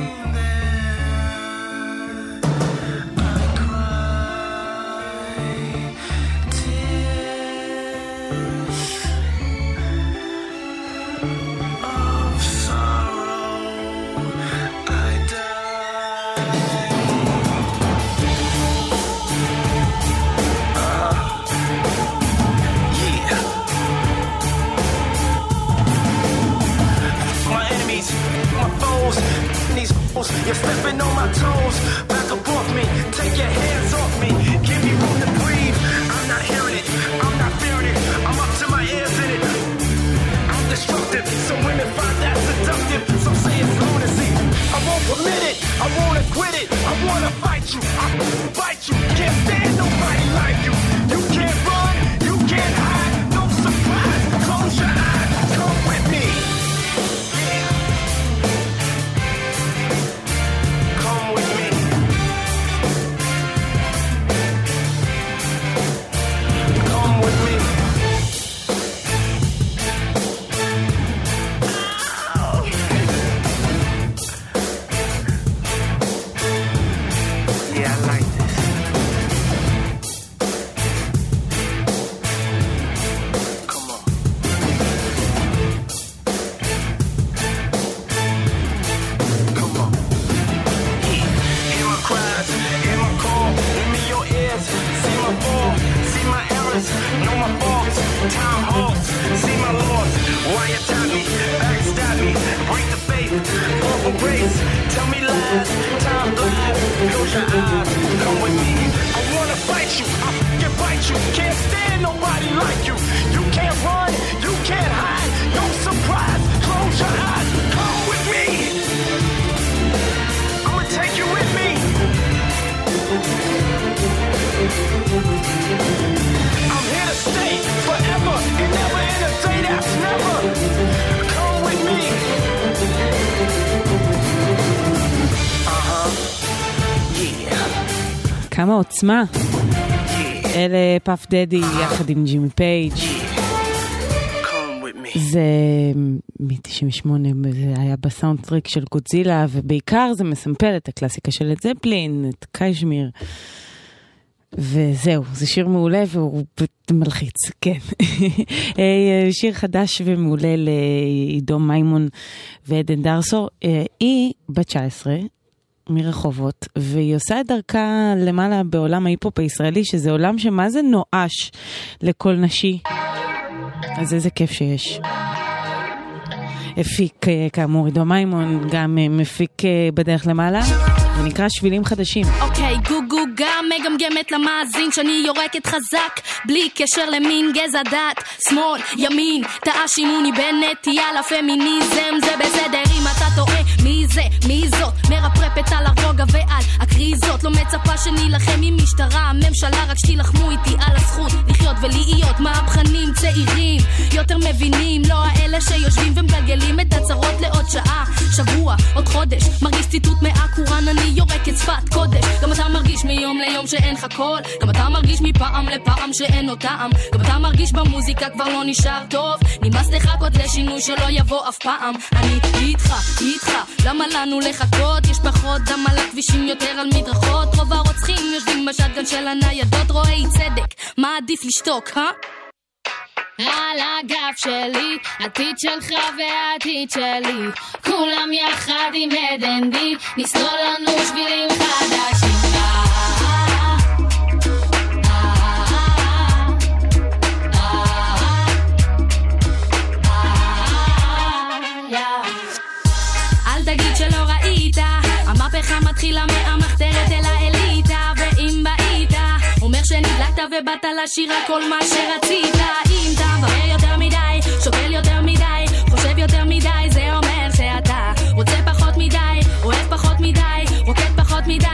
You're stepping on my toes, back above me, take your hands off me, give me room to breathe, I'm not hearing it, I'm not fearing it, I'm up to my ears in it, I'm destructive, some women find that seductive, some say it's lunacy, I won't permit it, I won't acquit it, I wanna fight you, I will bite you, can't stand nobody like you, you can't run, you can't hide, no surprise, close your eyes, come with me. I'm here to stay forever and never in a day that's not. כמה עוצמה. אלה פאף דדי יחד עם ג'ימי פייג'. זה מ-תשעים ושמונה זה היה בסאונד טריק של גודזילה, ובעיקר זה מסמפל את הקלאסיקה של את זפלין, את קיישמיר. וזהו, זה שיר מעולה והוא מלחיץ, כן. שיר חדש ומעולה לאידו מיימון ועדן דרסור. היא בת תשע עשרה מרחובות, והיא עושה את דרכה למעלה בעולם ההיפופ הישראלי, שזה עולם שמה זה נואש לכל נשי. אז איזה כיף שיש. הפיק כאמור אידו מיימון, גם מפיק בדרך למעלה. הוא נקרא שבילים חדשים. אוקיי, גוגו גם מגמגמת למאזין שאני יורקת חזק בלי קשר למין, גזע, דת, שמאל, ימין, תאשימוני בנטייה לפמיניזם. זה בסדר אם אתה טועה מי זה, מי זאת, מרפרפת על הרוגע ועל הקריזות. לא מצפה שנילחם עם משטרה, הממשלה, רק שתילחמו איתי על הזכות לחיות ולהיות מהפכנים צעירים יותר מבינים, לא האלה שיושבים ומגלגלים את הצרות לעוד שעה, שבוע, עוד חודש. מרגיש ציטוט מהקוראן, אני יורקת שפת קודש. גם אתה מרגיש מיום ליום שאין לך קול, גם אתה מרגיש מפעם לפעם שאין עוד טעם, גם אתה מרגיש במוזיקה כבר לא נשאר טוב, נמאס לחכות לשינוי שלא יבוא אף פעם. אני איתך, איתך, למה לנו לחכות? יש פחות דם על הכבישים, יותר על מדרכות, רוב הרוצחים יושבים בשטגן של הניידות. רואי צדק, מה עדיף לשתוק, אה? על הגב שלי, עתיד שלך והעתיד שלי, כולם יחד עם הדנדי, נסלול לנו שבילים חדשים. אל תגיד שלא ראית, המהפכה מתחילה מהמחתרת אל האליטה, ואם בעית, אומר שנדלקת ובאת לשירה כל מה שרצית. אם אתה מראה יותר מדי, שוקל יותר מדי, חושב יותר מדי, זה אומר שאתה רוצה פחות מדי, אוהב פחות מדי, רוקד פחות מדי.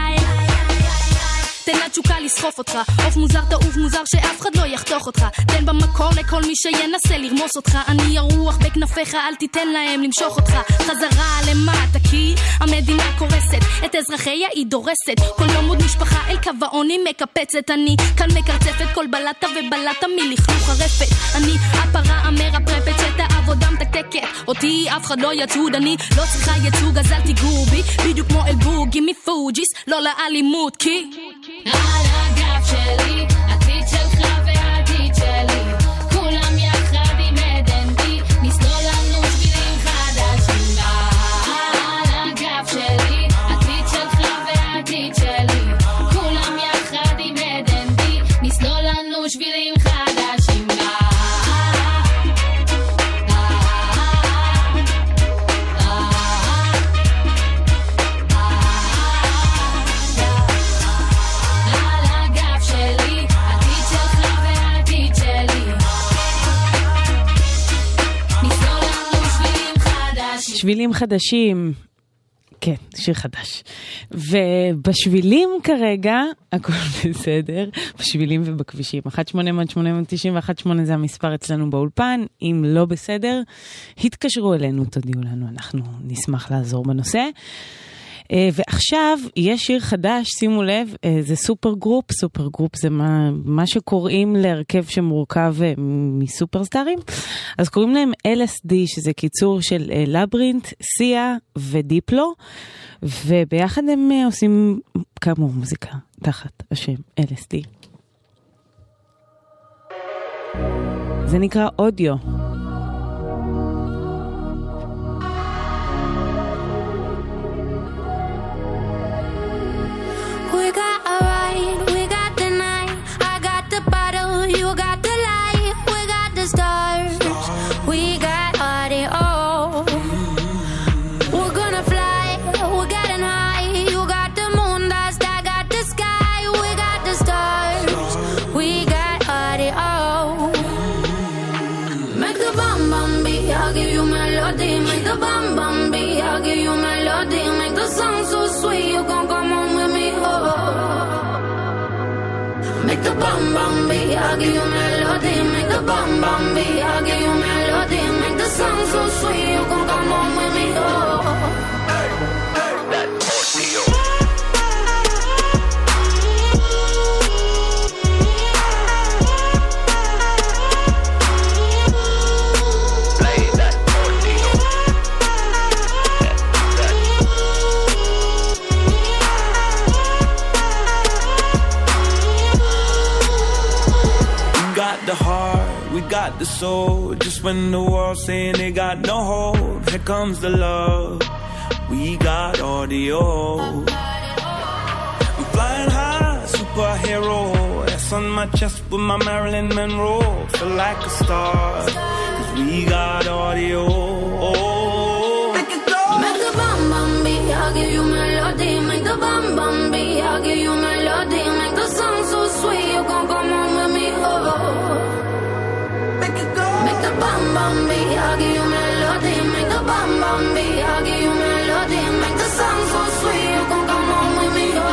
תן לתשוקה לסחוף אותך, אוף מוזר תעוף מוזר שאף אחד לא יחתוך אותך, תן במקור לכל מי שינסה לרמוס אותך. אני הרוח בכנפיך, אל תיתן להם למשוך אותך חזרה למטה, כי המדינה קורסת, את אזרחיה היא דורסת, כל יום עוד משפחה אל קו העוני מקפצת. אני כאן מקרצפת כל בלטה ובלטה מלכלוך הרפת, אני הפרה המרפרפת שתעבודה מתקתקת אותי, אף אחד לא יצוד, אני לא צריכה יצוג, אז אל תיגעו בי, בדיוק כמו אל בוגי מפוג'יס, לא לאלימות, כי על הגב שלי, עתיד שלך והעתיד שלי, כולם יחד עם עדן בי, נסלול לנו שבילים חדשים. על הגב שלי, עתיד שלך והעתיד שלי, כולם יחד עם עדן בי, נסלול לנו שבילים חדשים. שבילים חדשים, כן, שיר חדש. ובשבילים כרגע, הכל בסדר, בשבילים ובכבישים. אחת שמונה שמונה תשע אחת שמונה זה המספר אצלנו באולפן, אם לא בסדר, התקשרו אלינו, תודיעו לנו, אנחנו נשמח לעזור בנושא. ועכשיו יש שיר חדש, שימו לב, זה סופר גרופ, סופר גרופ זה מה, מה שקוראים להרכב שמורכב מסופרסטרים, אז קוראים להם אל אס די, שזה קיצור של לברינט, סיה ודיפלו, וביחד הם עושים כאמור מוזיקה תחת השם אל אס די. זה נקרא אודיו. We got a ride, we got the night, I got the bottle, you got the light, we got the stars, we got audio. We're gonna fly, we're getting high, you got the moon dust, I got the sky, we got the stars, we got audio. Make the bum bum beat, I'll give you melody, make the bum bum beat, I'll give you melody, make the song so sweet, you gon' come on with me. Make the bum bum beat, I'll give you melody. Make the bum bum beat, I'll give you melody. Make the song so sweet, you gon' come on with me. Oh. Hey, hey, that audio. soul. Just when the world's saying they got no hope, here comes the love. We got audio. I'm flying high, superhero. That's on my chest with my Marilyn Monroe. Feel like a star, cause we got audio. Make it go. Make the bomb bomb beat, I'll give you melody. Make the bomb bomb beat, I'll give you melody. Make the song so sweet, you gon' come on with me, oh. Make it go. Make the bomb bomb beat, I'll give you melody. Make the bomb bomb beat, I'll give you melody. Make the song so sweet, you gon' come on with me, oh.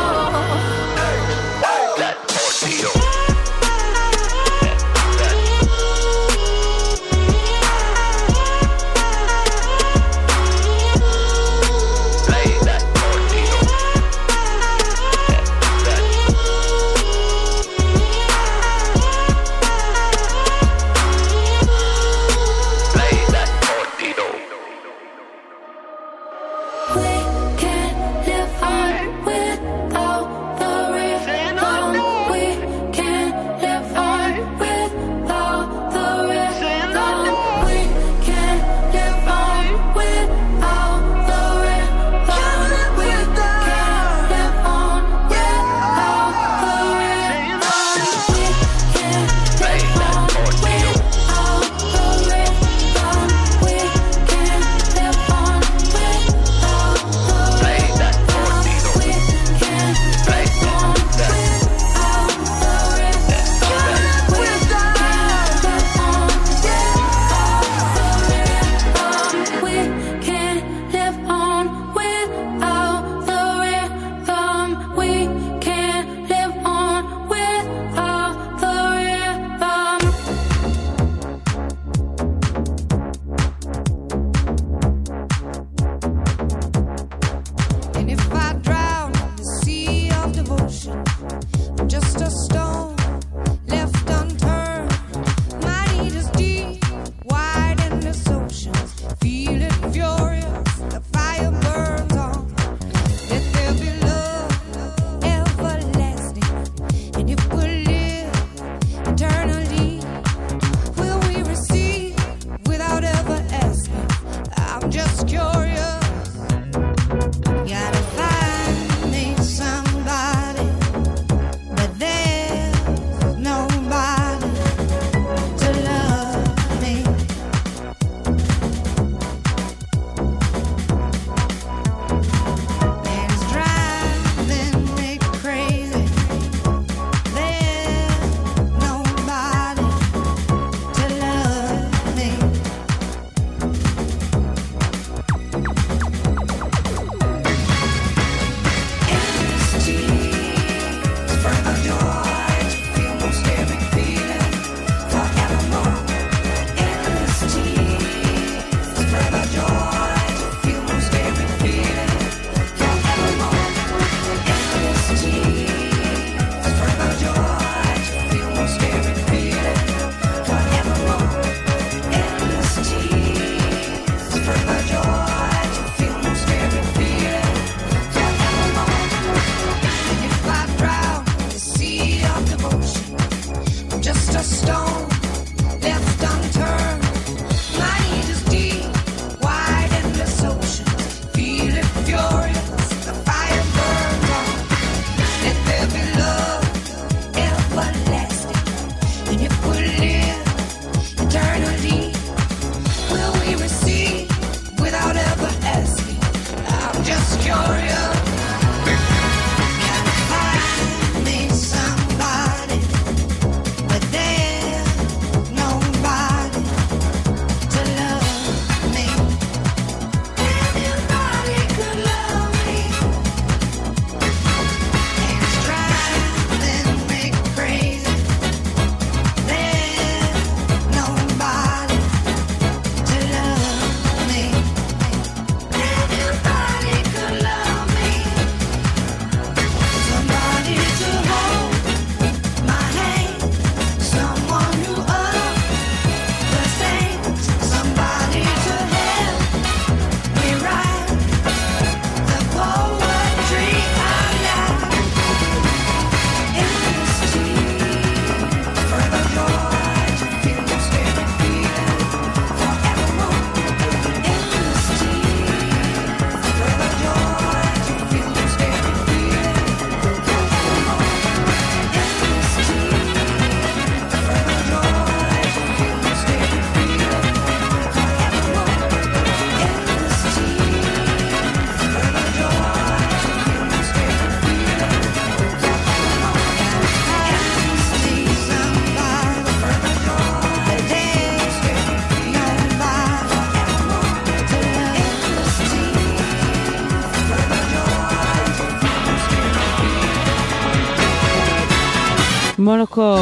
מולוקו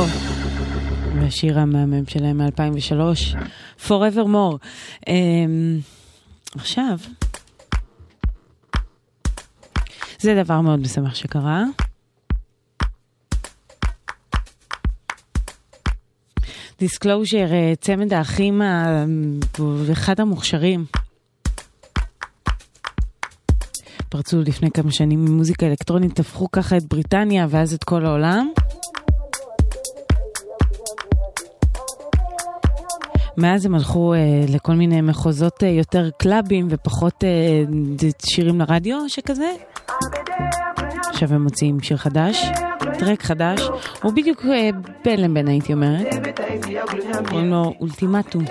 והשיר המאמם שלהם מ-אלפיים ושלוש Forever More. עכשיו זה דבר מאוד משמח שקרה, Disclosure, צמד האחים אחד המוכשרים, פרצו לפני כמה שנים ממוזיקה אלקטרונית, תפחו ככה את בריטניה ואז את כל העולם. מאז הם הלכו אה, לכל מיני מחוזות אה, יותר קלאבים ופחות אה, שירים לרדיו שכזה. עכשיו הם מוציאים שיר חדש, טרק חדש, הוא בדיוק אה, בין לבין הייתי אומרת, קוראים לו אולטימטום.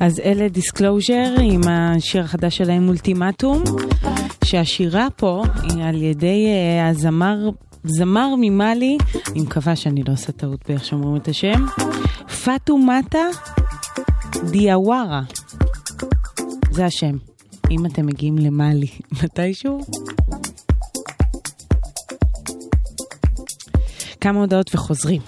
אז אלה Disclosure עם השיר החדש שלהם אולטימטום, שהשירה פה היא על ידי הזמר זמר ממאלי, אני מקווה שאני לא עושה טעות באיך שאומרים את השם, פאטומטה דיאוארה, זה השם, אם אתם מגיעים למאלי מתישהו. כמה הודעות וחוזרים.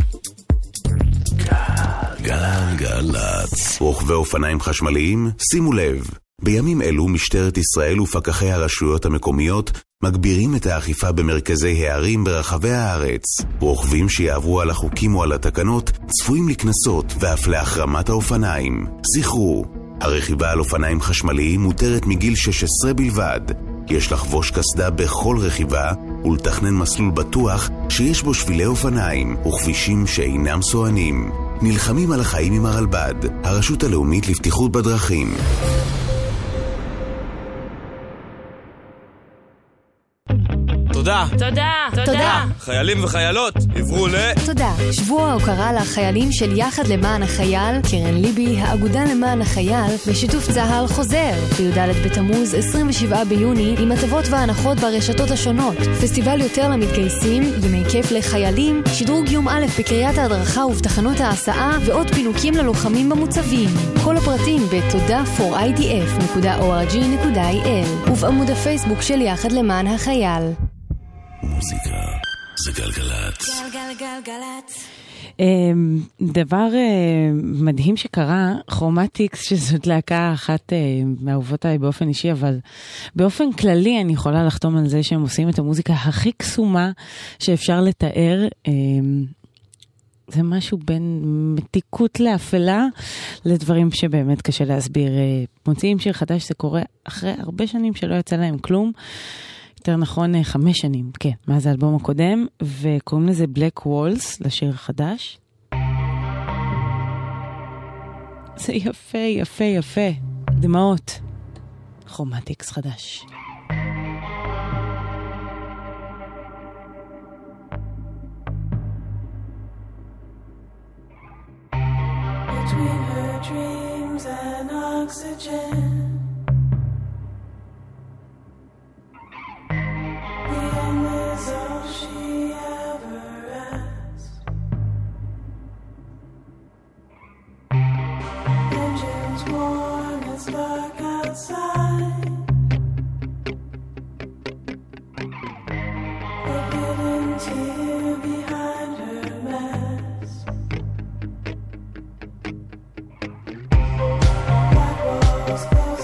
גלן גלץ, רוכבי אופניים חשמליים, שימו לב, בימים אלו משטרת ישראל ופקחי הרשויות המקומיות מגבירים את האכיפה במרכזי הערים ברחבי הארץ. רוכבים שיעברו על החוקים או על התקנות צפויים לקנסות ואף להחרמת האופניים. זכרו, הרכיבה על אופניים חשמליים מותרת מגיל שש עשרה בלבד. יש לחבוש קסדה בכל רכיבה ולתכנן מסלול בטוח שיש בו שבילי אופניים וכבישים שאינם סוענים. נלחמים על החיים עם הרלב"ד, הרשות הלאומית לבטיחות בדרכים. תודה. תודה. תודה. חיילים וחיילות, עברו ל... תודה. שבוע הוקרה לחיילים של יחד למען החייל, קרן ליבי, האגודה למען החייל, בשיתוף צהל חוזר. בי"ד בתמוז, עשרים ושבעה ביוני, עם הטבות והנחות ברשתות השונות. פסטיבל יותר למתגייסים, ימי כיף לחיילים, שדרוג יום א' בקריית ההדרכה ובתחנות ההסעה, ועוד פינוקים ללוחמים במוצבים. כל הפרטים ב-תודה פור איי די אף נקודה או אר ג'י נקודה איי אל ובעמוד הפייסבוק של יחד למען החייל. מוזיקה זה גלגלת. גלגלגלגלת. דבר מדהים שקרה, כרומטיקס, שזאת להקה אחת מהאהובות עליי באופן אישי, אבל באופן כללי אני יכולה לחתום על זה שהם עושים את המוזיקה הכי קסומה שאפשר לתאר. זה משהו בין מתיקות לאפלה לדברים שבאמת קשה להסביר. מוציאים שיר חדש, זה קורה אחרי הרבה שנים שלא יצא להם כלום. יותר נכון, חמש שנים, כן, מאז האלבום הקודם, וקוראים לזה Black Walls, לשיר החדש. זה יפה, יפה, יפה. דמעות. Chromatix חדש. Between her dreams and oxygen, is all she ever asked. Engines warm, it's dark outside. A hidden tear behind her mask. Black walls close.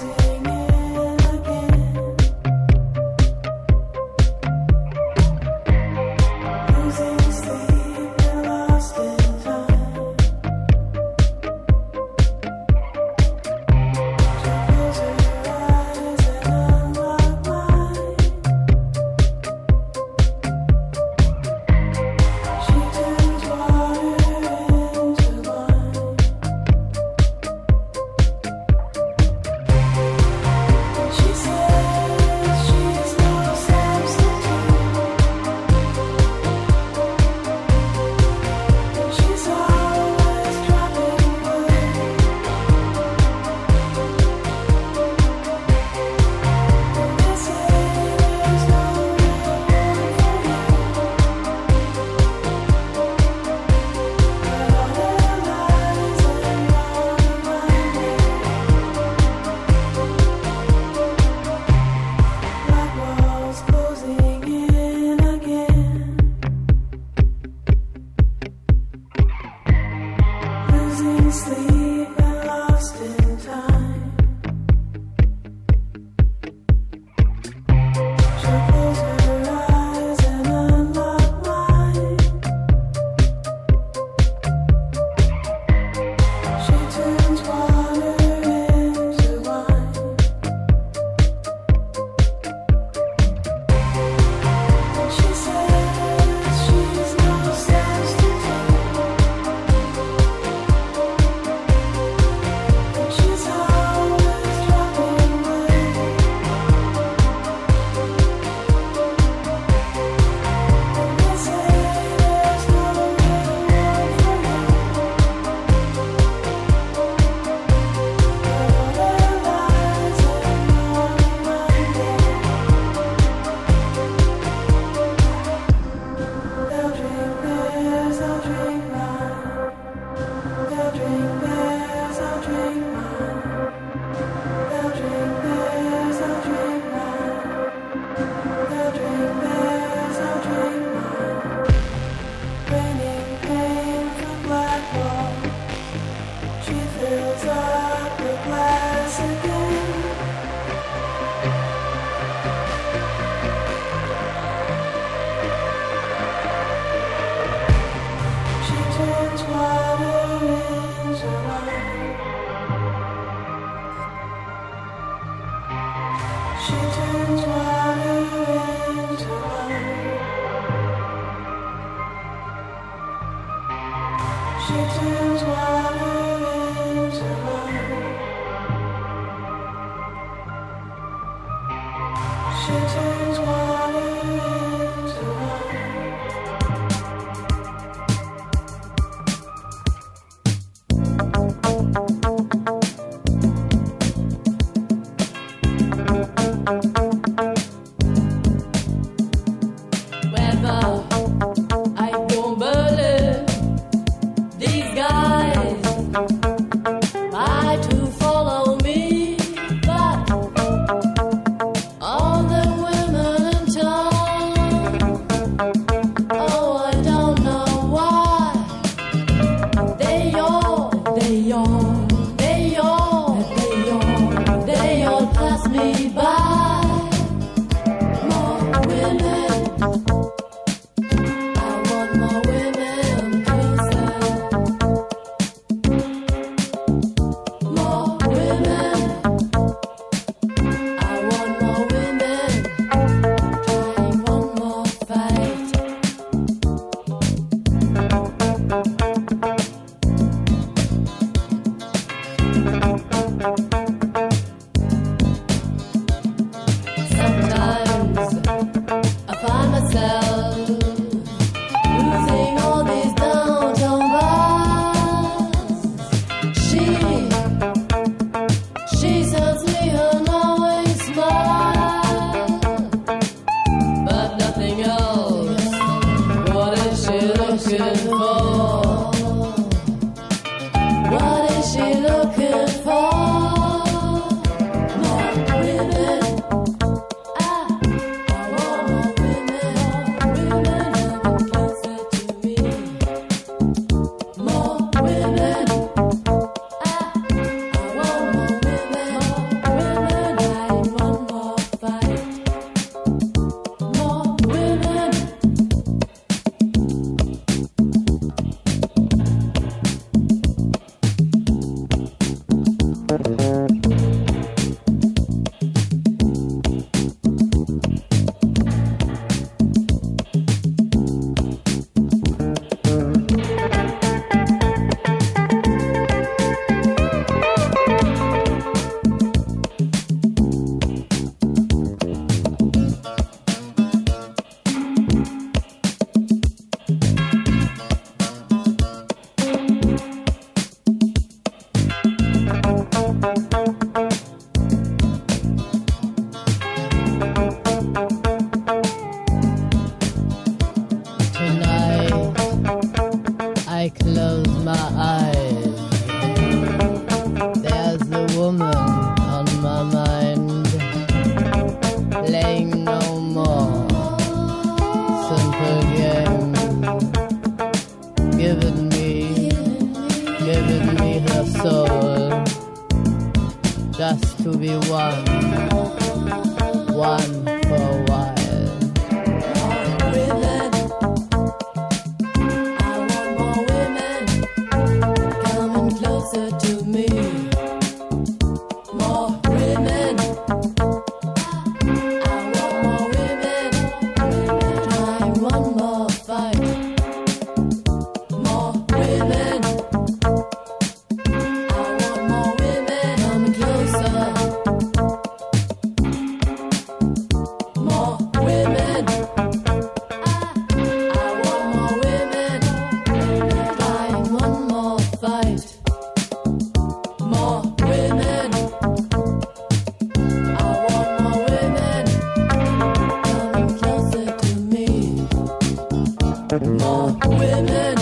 More women.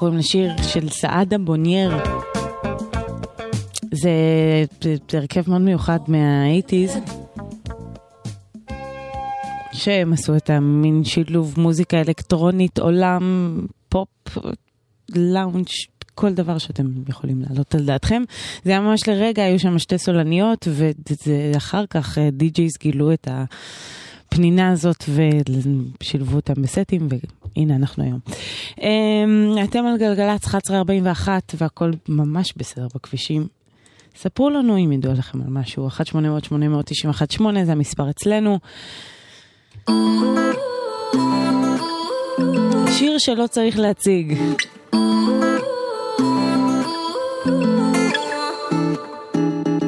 קוראים לשיר של סעדה בונייר. זה הרכב מאוד מיוחד מה-שמונים שהם עשו את המין שילוב מוזיקה אלקטרונית, עולם, פופ, לאונג', כל דבר שאתם יכולים לעלות על דעתכם. זה היה ממש לרגע, היו שם שתי סולניות, ואחר כך די-ג'ייז גילו את הפנינה הזאת ושילבו אותם בסטים, והנה אנחנו היום. אתם על גלגלת אחת עשרה ארבעים ואחת, והכל ממש בסדר בכבישים. ספרו לנו אם ידוע לכם על משהו, אחת שמונה אפס אפס שמונה אפס אפס תשע אחת שמונה, זה המספר אצלנו. שיר שלא צריך להציג.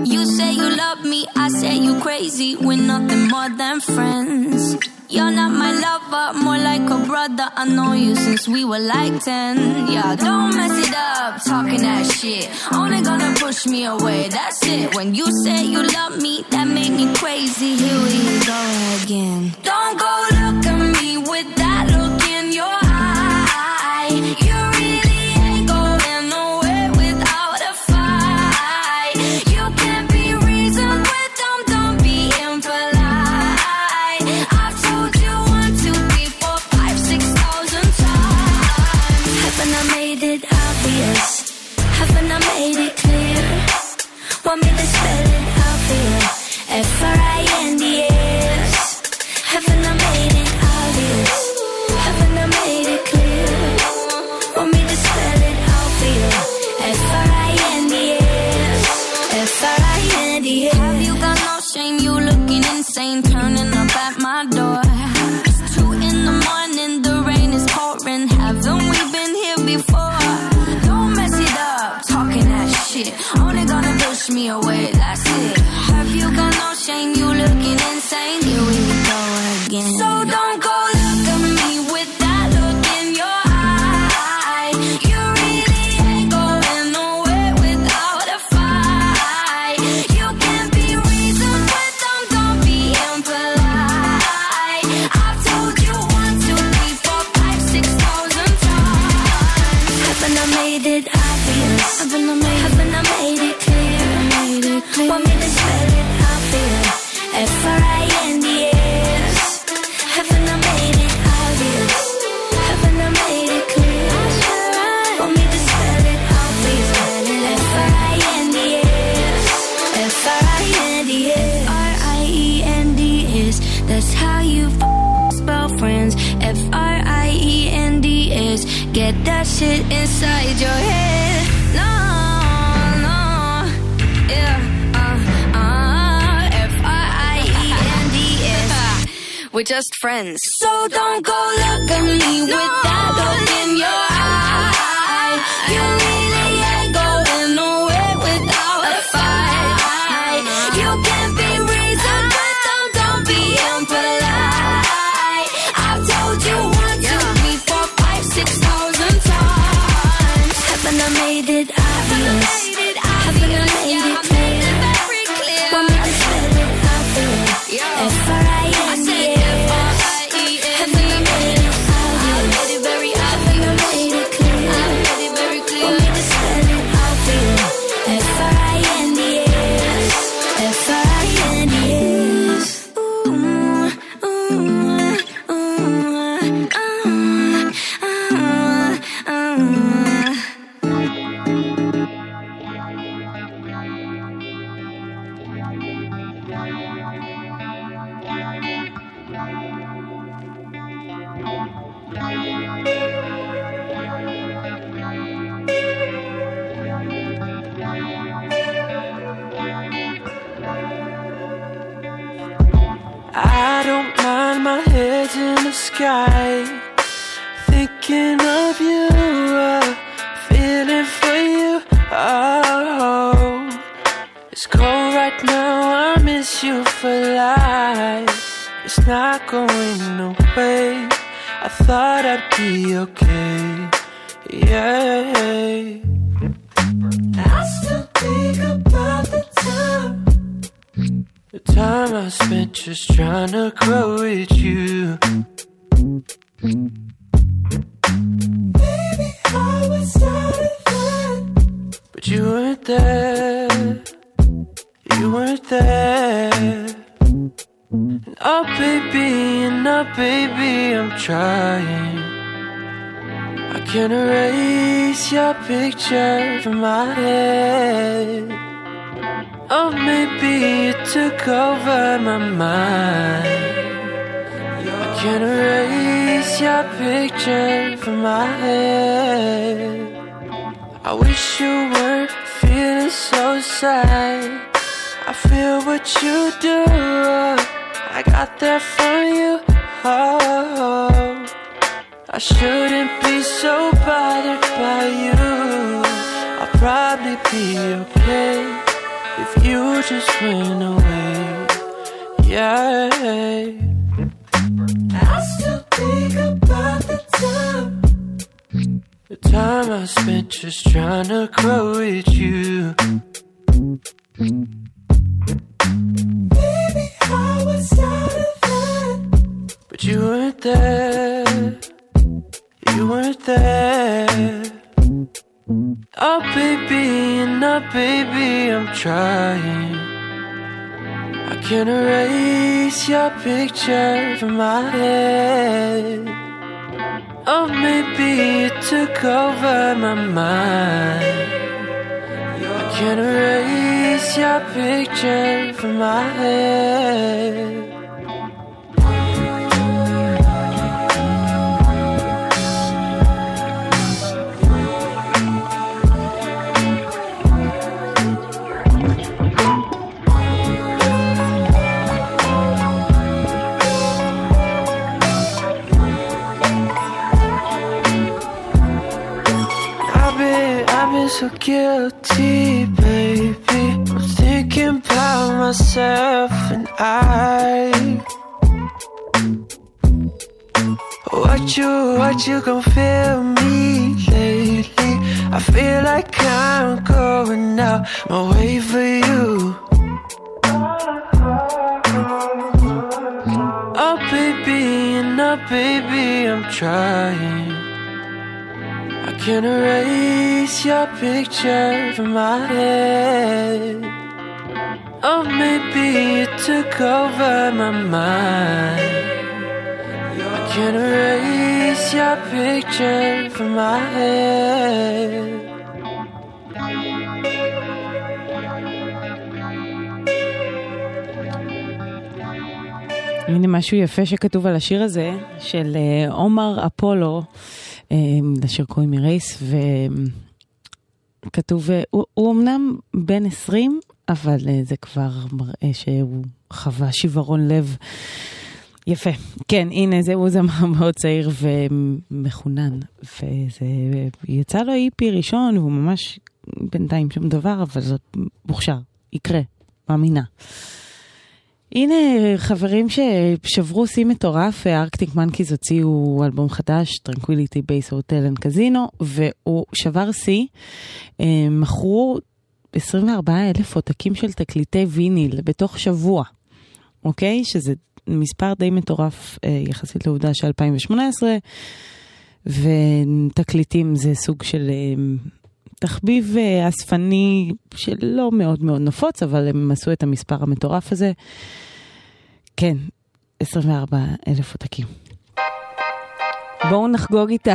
You say you love me, I say you crazy, we're nothing more than friends. You're not my lover, more like a brother. I know you since we were like ten. Yeah, don't mess it up, talking that shit. Only gonna push me away, that's it. When you say you love me, that make me crazy. Here we go again. Don't go look at me with that look in your eye. You really ain't going nowhere without a fight. You can't be reasoned with them, don't be impolite. I've told you one, two, three, four, five, six thousand times. Haven't I made it obvious? Haven't I made it clear? Want me to spell it out for you? F R I N D S. Haven't I made it obvious? Haven't I made it clear? Want me to spell it out for you? F R I N D S. F R I N D S. Have you got no shame? You looking insane, turning up at my door. It's two in the morning, the rain is pouring. Haven't we been here before? Don't mess it up, talking that shit. Only gonna push me away, that's it. Have you got no shame? You looking insane. Here we go again. So don't go look at me with that look in your eye. You really ain't going nowhere without a fight. You can't be reasoned with them, don't be impolite. I've told you one, two, three, four, five, six thousand times. Haven't I made it obvious? Haven't I made, haven't I made it clear? Want me to spell it out for you? F R I N D S. Haven't I made it obvious? Haven't I made it clear? Want me to spell it out for you? F R I N D S. F R I N D S. R I E N D S. That's how you f- spell friends. F R I E N D S. Get that shit inside your head. No, no, yeah. We're just friends. So don't go look at me no. with that look in your eye. You really ain't going nowhere without a fight. You can't be reasoned with them, don't be impolite. I've told you one, two, three, four, five, six thousand times. Haven't I made it obvious? Haven't I made it clear? Want me to spell it out for you? F R I N D S. Baby, I was weren't there, you weren't there. And oh baby, and oh baby, I'm trying. I can't erase your picture from my head. Oh maybe you took over my mind. I can't erase your picture from my head. I wish you weren't feeling so sad. I feel what you do. I got that from you. Oh, I shouldn't be so bothered by you. I'll probably be okay if you just went away. Yeah. I still think about the time. The time I spent just trying to grow with you. Baby, I was out of line. But you weren't there. You weren't there. Oh baby, and oh baby, I'm trying. I can't erase your picture from my head. Oh maybe you took over my mind. I can't erase your picture from my head. So guilty, baby. I'm thinking about myself and I. What you, what you gon' feel me lately? I feel like I'm going out my way for you. Oh baby, and oh baby, I'm trying. I can't erase your picture from my head. Oh, maybe you took over my mind. I can't erase your picture from my head. הנה משהו יפה שכתוב על השיר הזה של עומר אפולו, לשיר קוי מרייס, וכתוב, הוא, הוא אמנם בן עשרים, אבל זה כבר מראה שהוא חווה שברון לב. יפה. כן, הנה, זהו זמר מאוד צעיר ומכונן, וזה יצא לו איפי ראשון, והוא ממש בינתיים שם דבר, אבל זאת מוכשר, יקרה, מאמינה. הנה חברים ששברו סי מטורף, ארקטיק מנקיז הוציאו אלבום חדש, טרנקוויליטי בייס הוטל אנד קזינו, והוא שבר סי, מכרו עשרים וארבעה אלף עותקים של תקליטי ויניל בתוך שבוע, אוקיי? שזה מספר די מטורף יחסית לעובדה של אלפיים שמונה עשרה, ותקליטים זה סוג של תחביב אספני שלא מאוד מאוד נפוץ, אבל הם עשו את המספר המטורף הזה. כן, עשרים וארבעה אלף עותקים. בואו נחגוג איתה.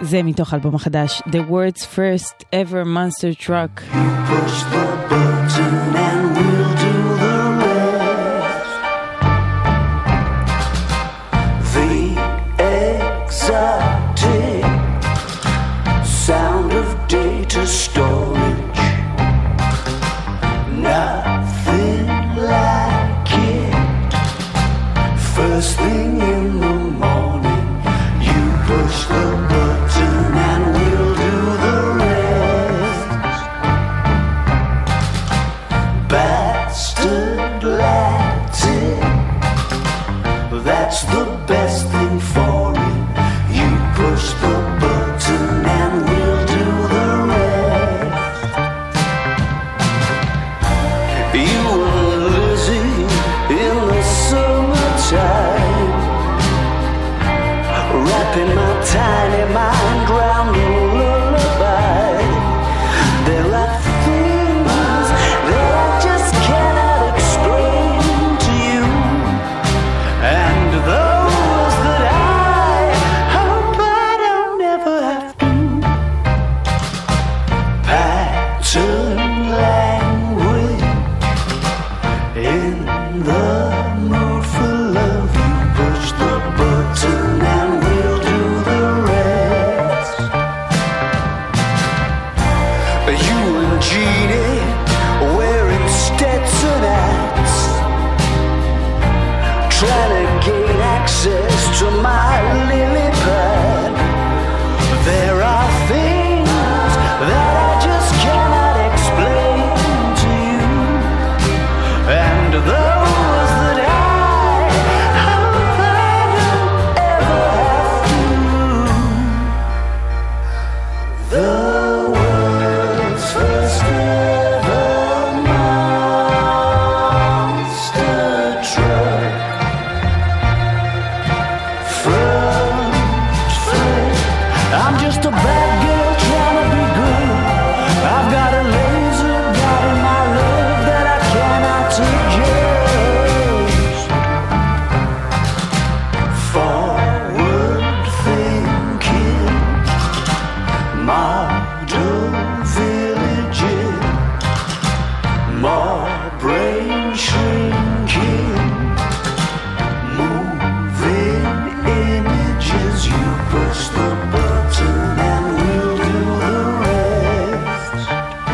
זה מתוך אלבום החדש, The World's First Ever Monster Truck. You push the button and we'll do the rest. The exact sound of data storage, nothing like it. First thing in the morning, you push the button and we'll do the rest. Bastard Latin, that's the best thing for it. You push the button and we'll do the rest. certain language. In the mood for love, you push the button and we'll do the rest. You and Jeannie wearing Stetson hats, trying to gain access to my lily pad. There are things that I just cannot explain to you, and those that I hope I don't ever have to. The world's first ever monster truck, front flip. I'm just a bad girl trying to be good. I've got a laser dot in my love that I cannot suggest. Forward thinking, model villages, more brain shrinking, moving images. You push the button and we'll do the rest. Like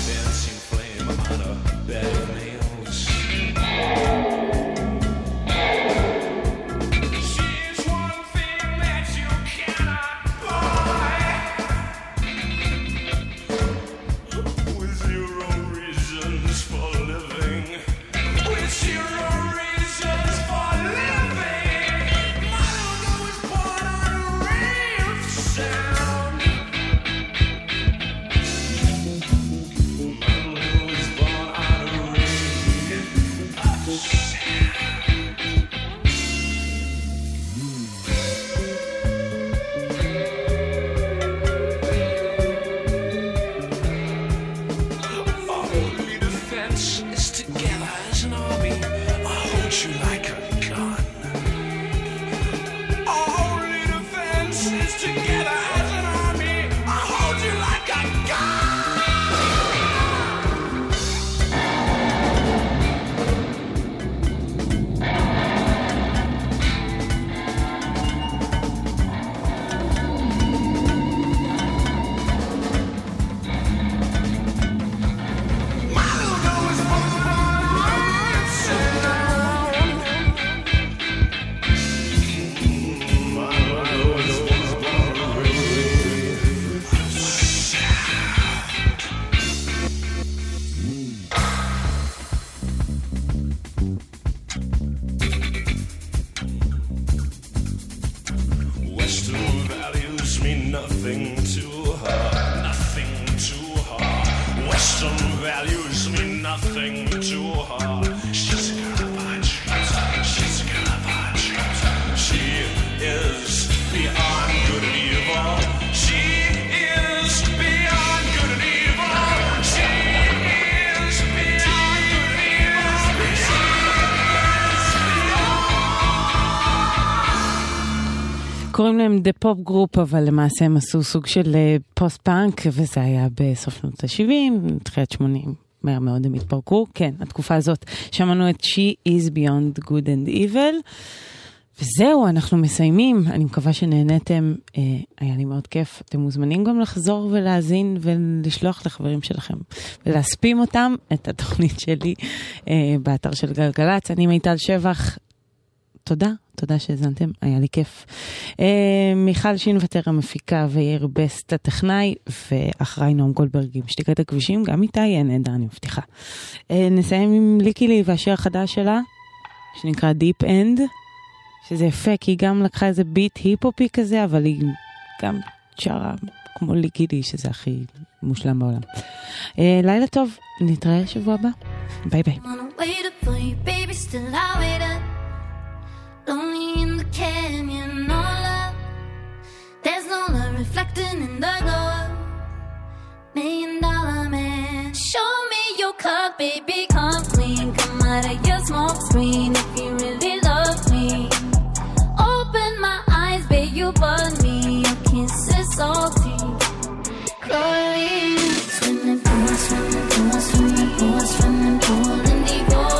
a dancing flame on a bed of nails. She's one thing that you cannot buy. With zero reasons for living. With zero reasons for living. Monica was born on a rave sound. Only defense is together as an army. I hold you like a gun. Only defense is together as an army. I hold you like a gun. Western values mean nothing to her, nothing to her. Western values mean nothing to her. She's a garbage, she's a garbage. She is beyond good and evil. She is beyond good and evil. She is beyond good and evil. קוראים להם דה פופ גרופ, אבל למעשה הם עשו סוג של אה, פוסט פאנק, וזה היה בסוף שנות ה-שבעים, תחילת שמונים, מהר מאוד הם התפרקו. כן, התקופה הזאת שמענו את She is Beyond Good and Evil, וזהו, אנחנו מסיימים. אני מקווה שנהנתם, היה לי מאוד כיף. אתם מוזמנים גם לחזור ולהזין ולשלוח לחברים שלכם ולהספים אותם, את התוכנית שלי באתר של גלגלץ. אני מיטל שבח, תודה, תודה שהזנתם, היה לי כיף. מיכל שינוותר המפיקה ויאיר בסט הטכנאי, ואחריי נועם גולדברג עם שתיקת הכבישים, גם איתה יהיה נהדר, אני מבטיחה. נסיים עם ליקילי והשיר החדש שלה, שנקרא Deep End, שזה יפה, כי היא גם לקחה איזה ביט היפופי כזה, אבל היא גם שרה כמו ליקילי, שזה הכי מושלם בעולם. לילה טוב, נתראה שבוע הבא. ביי ביי. Lonely in the canyon, all up. There's no light reflecting in the glow. Million dollar man, show me your cup, baby, come clean. Come out of your smoke screen if you really love me. Open my eyes, babe, you bug me. Your kiss is salty, Chloe. Swimming pool, swimming pool, swimming pool, swimming pool in the body.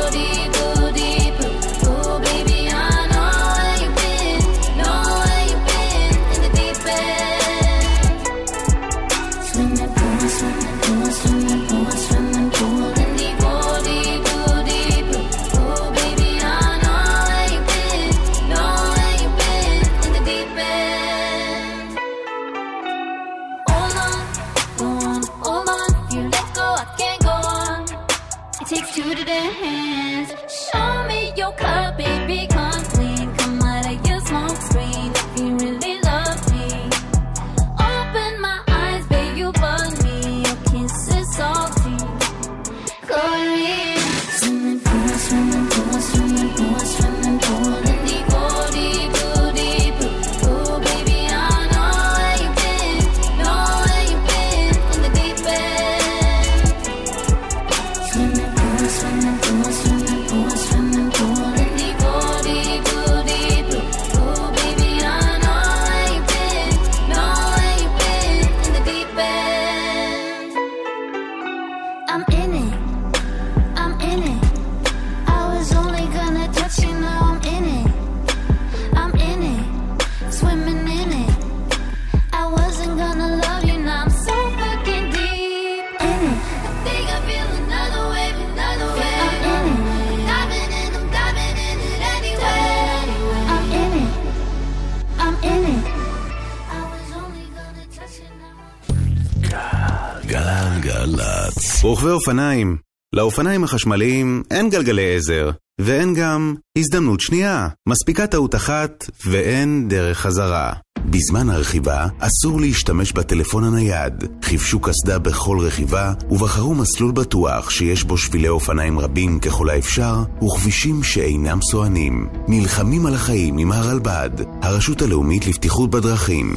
רוכבי אופניים, לאופניים החשמליים אין גלגלי עזר, ואין גם הזדמנות שנייה, מספיקה טעות אחת ואין דרך חזרה. בזמן הרכיבה אסור להשתמש בטלפון הנייד, חיפשו קסדה בכל רכיבה ובחרו מסלול בטוח שיש בו שבילי אופניים רבים ככל האפשר וכבישים שאינם סוענים. נלחמים על החיים עם הרלב"ד, הרשות הלאומית לבטיחות בדרכים.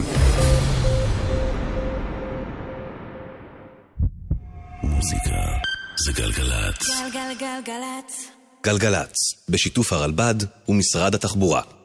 מוזיקה זה גלגלץ. גלגלגלגלץ. גלגלץ, בשיתוף הרלב"ד ומשרד התחבורה.